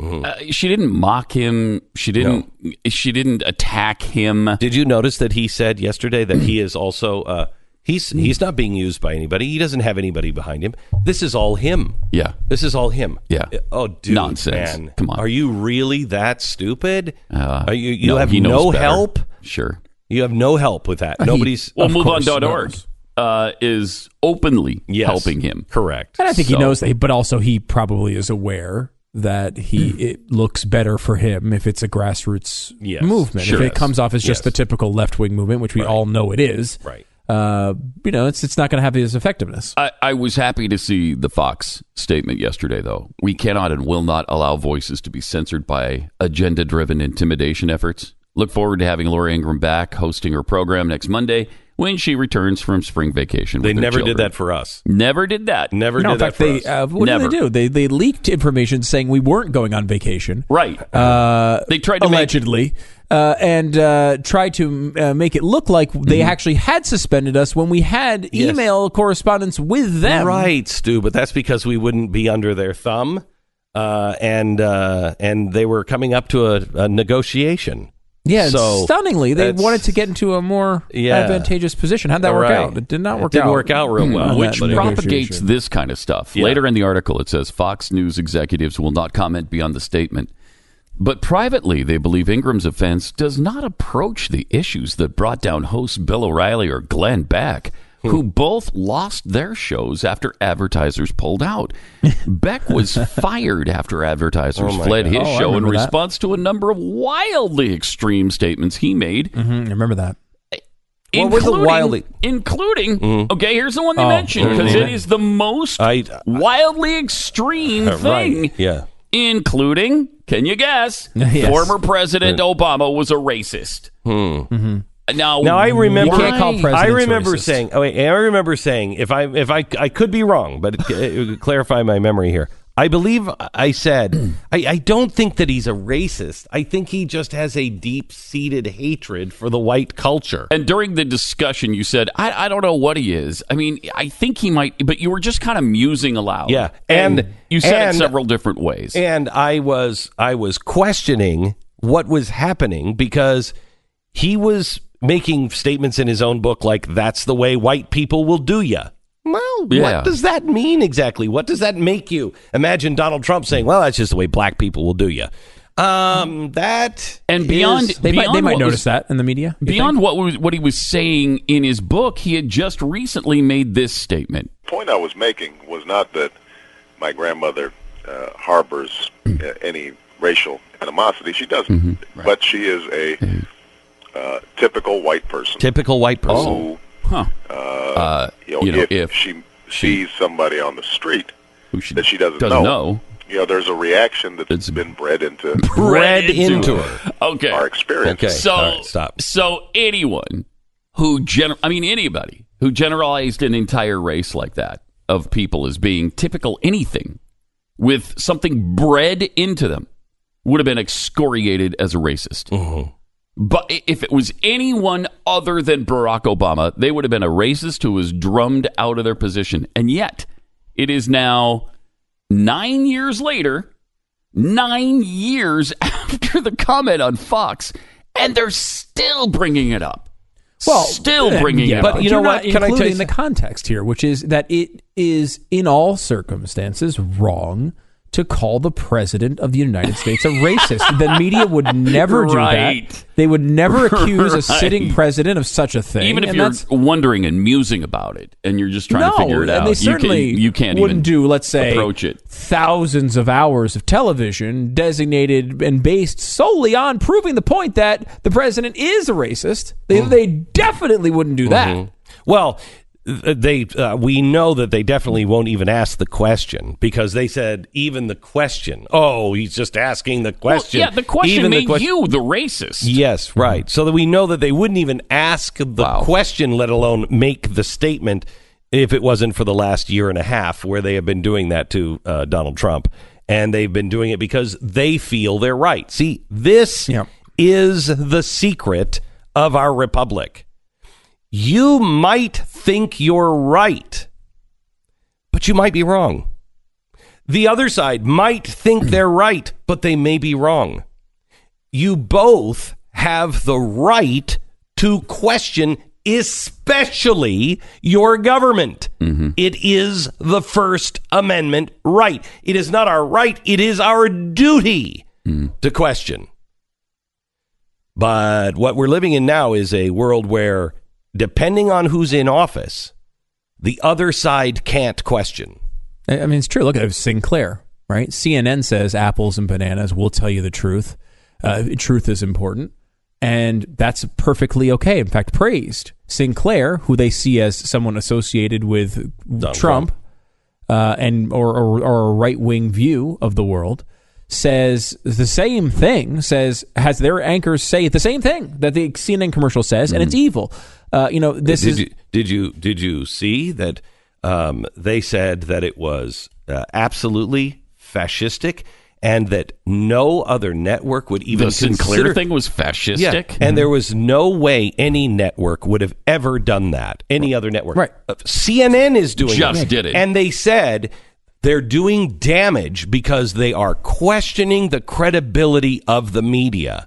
Mm-hmm. She didn't mock him. She didn't attack him. Did you notice that he said yesterday that he is also, he's not being used by anybody. He doesn't have anybody behind him. This is all him. Yeah. This is all him. Yeah. Oh, dude. Nonsense. Man. Come on. Are you really that stupid? Are you have no help? Sure. You have no help with that. Nobody's. Well, MoveOn.org. Is openly helping him. Correct. And I think he knows that, but also he probably is aware that it looks better for him if it's a grassroots movement. Sure, if it comes off as just the typical left-wing movement, which we all know it is, right? It's not going to have his effectiveness. I was happy to see the Fox statement yesterday, though. We cannot and will not allow voices to be censored by agenda-driven intimidation efforts. Look forward to having Laura Ingraham back hosting her program next Monday when she returns from spring vacation. They never did that for us. Never did that. Never did that for us. What did they do? They leaked information saying we weren't going on vacation. Right. They tried to allegedly tried to make it look like they actually had suspended us when we had email correspondence with them. Right, Stu, but that's because we wouldn't be under their thumb, and they were coming up to a negotiation. Yeah, so stunningly, they wanted to get into a more advantageous position. How'd that work out? It did not work out. It didn't work out real well. Which propagates this kind of stuff. Yeah. Later in the article, it says, Fox News executives will not comment beyond the statement. But privately, they believe Ingram's offense does not approach the issues that brought down hosts Bill O'Reilly or Glenn Beck, who both lost their shows after advertisers pulled out. Beck was fired after advertisers fled his show in response to a number of wildly extreme statements he made. Mm-hmm, I remember that. Including, here's the one they mentioned, because it is the most wildly extreme thing. Right. Yeah. Including, can you guess, former President Obama was a racist. Mm-hmm. Now I remember. You can't call presidents racist. Saying, I remember saying, if I could be wrong, but it would clarify my memory here. I believe I said, I don't think that he's a racist. I think he just has a deep-seated hatred for the white culture. And during the discussion, you said, I don't know what he is. I think he might, but you were just kind of musing aloud. Yeah, and you said it several different ways. And I was questioning what was happening because he was making statements in his own book like, that's the way white people will do ya. Well, what does that mean exactly? What does that make you? Imagine Donald Trump saying, well, that's just the way black people will do ya. They might notice that in the media. Beyond what he was saying in his book, he had just recently made this statement. The point I was making was not that my grandmother harbors any racial animosity. She doesn't. Mm-hmm, right. But she is a typical white person. If she sees somebody on the street who she doesn't know, there's a reaction that's been bred into her. Okay, our experience. Okay, so all right, stop. So anyone who anybody who generalized an entire race like that of people as being typical anything with something bred into them would have been excoriated as a racist. Mm-hmm. But if it was anyone other than Barack Obama, they would have been a racist who was drummed out of their position. And yet, it is now 9 years later, 9 years after the comment on Fox, and they're still bringing it up. Well, still bringing it up. But you know what? Can I tell you the context here, which is that it is in all circumstances wrong to call the president of the United States a racist. The media would never do that. They would never accuse a sitting president of such a thing. Even if you're wondering and musing about it, and you're just trying to figure it out. They certainly you can't even do, let's say, approach it. Thousands of hours of television designated and based solely on proving the point that the president is a racist. They definitely wouldn't do that. Well, we know that they definitely won't even ask the question, because they said even the question. Oh, he's just asking the question. Well, yeah, the question even made you the racist. Yes, right. So that we know that they wouldn't even ask the question, let alone make the statement, if it wasn't for the last year and a half where they have been doing that to Donald Trump. And they've been doing it because they feel they're right. See, this is the secret of our republic. You might think you're right, but you might be wrong. The other side might think they're right, but they may be wrong. You both have the right to question, especially your government. It is the First Amendment right. It is not our right. It is our duty to question. But what we're living in now is a world where, depending on who's in office, the other side can't question. I mean, it's true. Look at Sinclair, right? CNN says apples and bananas will tell you the truth. Truth is important. And that's perfectly okay. In fact, praised. Sinclair, who they see as someone associated with Trump. And or a right-wing view of the world, says the same thing, has their anchors say the same thing that the CNN commercial says, and it's evil. Did you see that they said that it was absolutely fascistic, and that no other network would even consider... The Sinclair thing was fascistic? Yeah, and there was no way any network would have ever done that. Any other network. Right. CNN is doing it. Just did it. And they said they're doing damage because they are questioning the credibility of the media.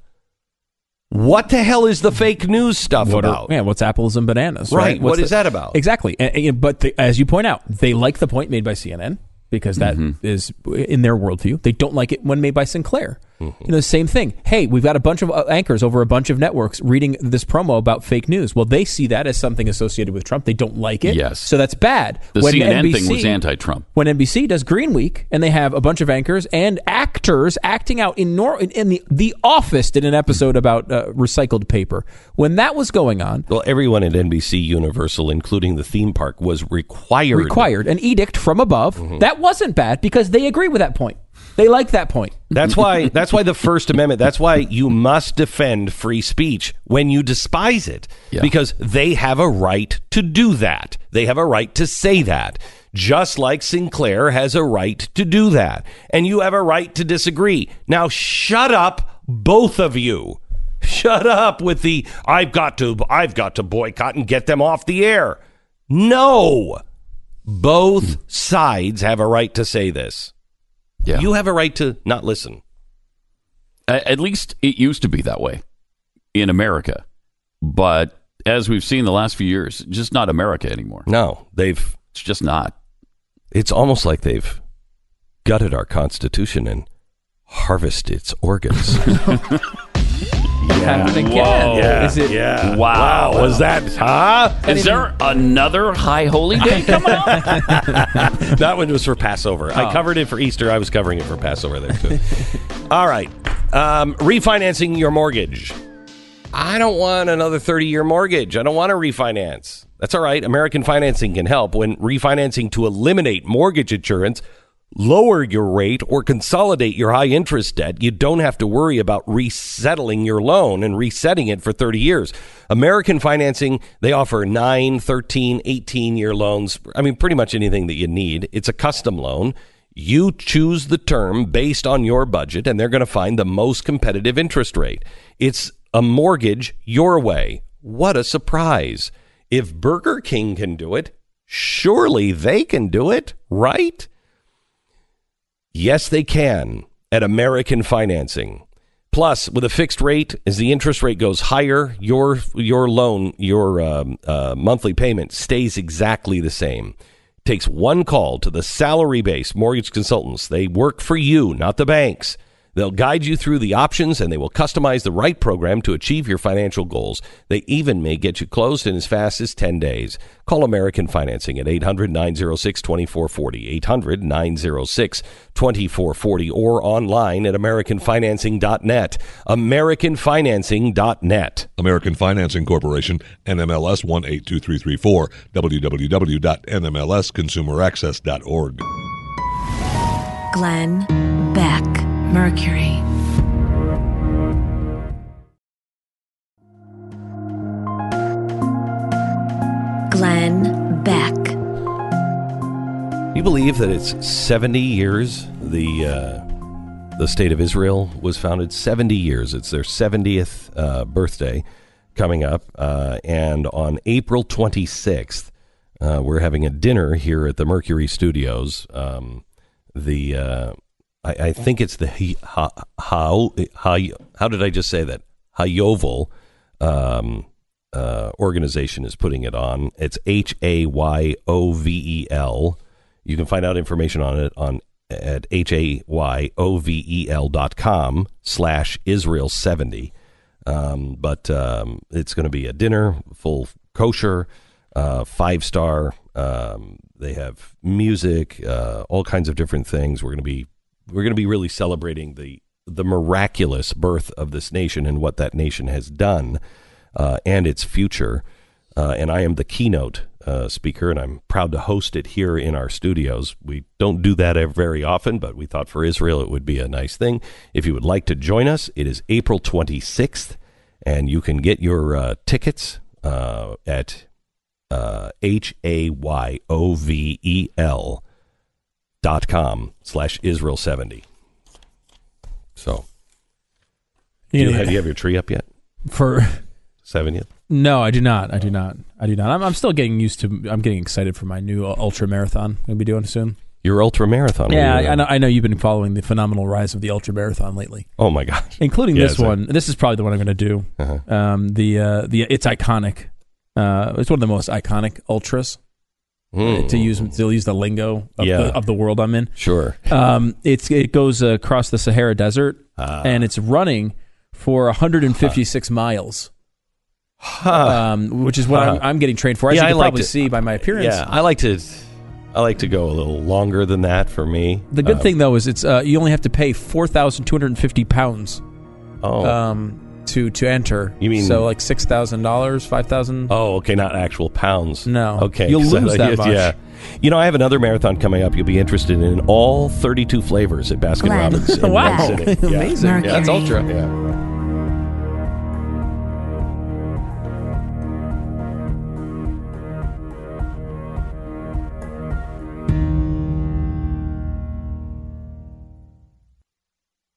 What the hell is the fake news stuff about? Yeah, what's apples and bananas? Right. What is that about? Exactly. But as you point out, they like the point made by CNN because that is in their worldview. They don't like it when made by Sinclair. You know, same thing. Hey, we've got a bunch of anchors over a bunch of networks reading this promo about fake news. Well, they see that as something associated with Trump. They don't like it. Yes. So that's bad. The CNN NBC, thing was anti-Trump. When NBC does Green Week and they have a bunch of anchors and actors acting out in the Office did an episode about recycled paper. When that was going on. Well, everyone at NBC Universal, including the theme park, was required an edict from above. That wasn't bad because they agree with that point. They like that point. That's why the First Amendment, that's why you must defend free speech when you despise it, because they have a right to do that. They have a right to say that, just like Sinclair has a right to do that. And you have a right to disagree. Now, shut up, both of you. Shut up with the I've got to boycott and get them off the air. No, both sides have a right to say this. Yeah. You have a right to not listen. At least it used to be that way in America. But as we've seen the last few years, just not America anymore. No, it's just not. It's almost like they've gutted our Constitution and harvested its organs. Wow. Was that, Is there another high holy day coming up? That one was for Passover. Oh. I covered it for Easter. I was covering it for Passover there, too. All right. Refinancing your mortgage. I don't want another 30-year mortgage. I don't want to refinance. That's all right. American Financing can help. When refinancing to eliminate mortgage insurance, lower your rate, or consolidate your high interest debt, you don't have to worry about resettling your loan and resetting it for 30 years. American Financing, they offer 9, 13, 18-year loans. I mean, pretty much anything that you need. It's a custom loan. You choose the term based on your budget, and they're going to find the most competitive interest rate. It's a mortgage your way. What a surprise. If Burger King can do it, surely they can do it, right? Yes, they can at American Financing. Plus, with a fixed rate, as the interest rate goes higher, your loan, your monthly payment stays exactly the same. It takes one call to the salary-based mortgage consultants. They work for you, not the banks. They'll guide you through the options, and they will customize the right program to achieve your financial goals. They even may get you closed in as fast as 10 days. Call American Financing at 800-906-2440, 800-906-2440, or online at AmericanFinancing.net, AmericanFinancing.net. American Financing Corporation, NMLS 182334, www.nmlsconsumeraccess.org. Glenn Beck. Mercury. Glenn Beck. You believe that it's 70 years the state of Israel was founded? 70 years. It's their 70th birthday coming up. And on April 26th, we're having a dinner here at the Mercury Studios. I think it's the how did I just say that? Hayovel organization is putting it on. It's Hayyovel. You can find out information on it at hayyovel.com/Israel70. But it's going to be a dinner, full kosher, 5-star. They have music, all kinds of different things. We're going to be really celebrating the miraculous birth of this nation and what that nation has done and its future. And I am the keynote speaker, and I'm proud to host it here in our studios. We don't do that very often, but we thought for Israel it would be a nice thing. If you would like to join us, it is April 26th, and you can get your tickets at hayyovel.com/Israel70. So, do you have your tree up yet for 70th? No, I do not. I do not. I'm still getting used to. I'm getting excited for my new ultra marathon I'm gonna be doing soon. Your ultra marathon? Yeah, I know you've been following the phenomenal rise of the ultra marathon lately. Oh my gosh! Including this one. This is probably the one I'm gonna do. Uh-huh. It's iconic. It's one of the most iconic ultras. To use the lingo of the world I'm in. Sure. It goes across the Sahara Desert, and it's running for 156 miles, which is what I'm getting trained for. As you can probably see by my appearance. Yeah, I like to go a little longer than that for me. The good thing, though, is it's you only have to pay 4,250 pounds to enter. You mean so like $6,000, $5,000? Oh, okay, not actual pounds. No. Okay. You'll lose that much. Yeah. You know, I have another marathon coming up. You'll be interested in all 32 flavors at Baskin Robbins. Wow. Amazing. Yeah, that's ultra. Yeah.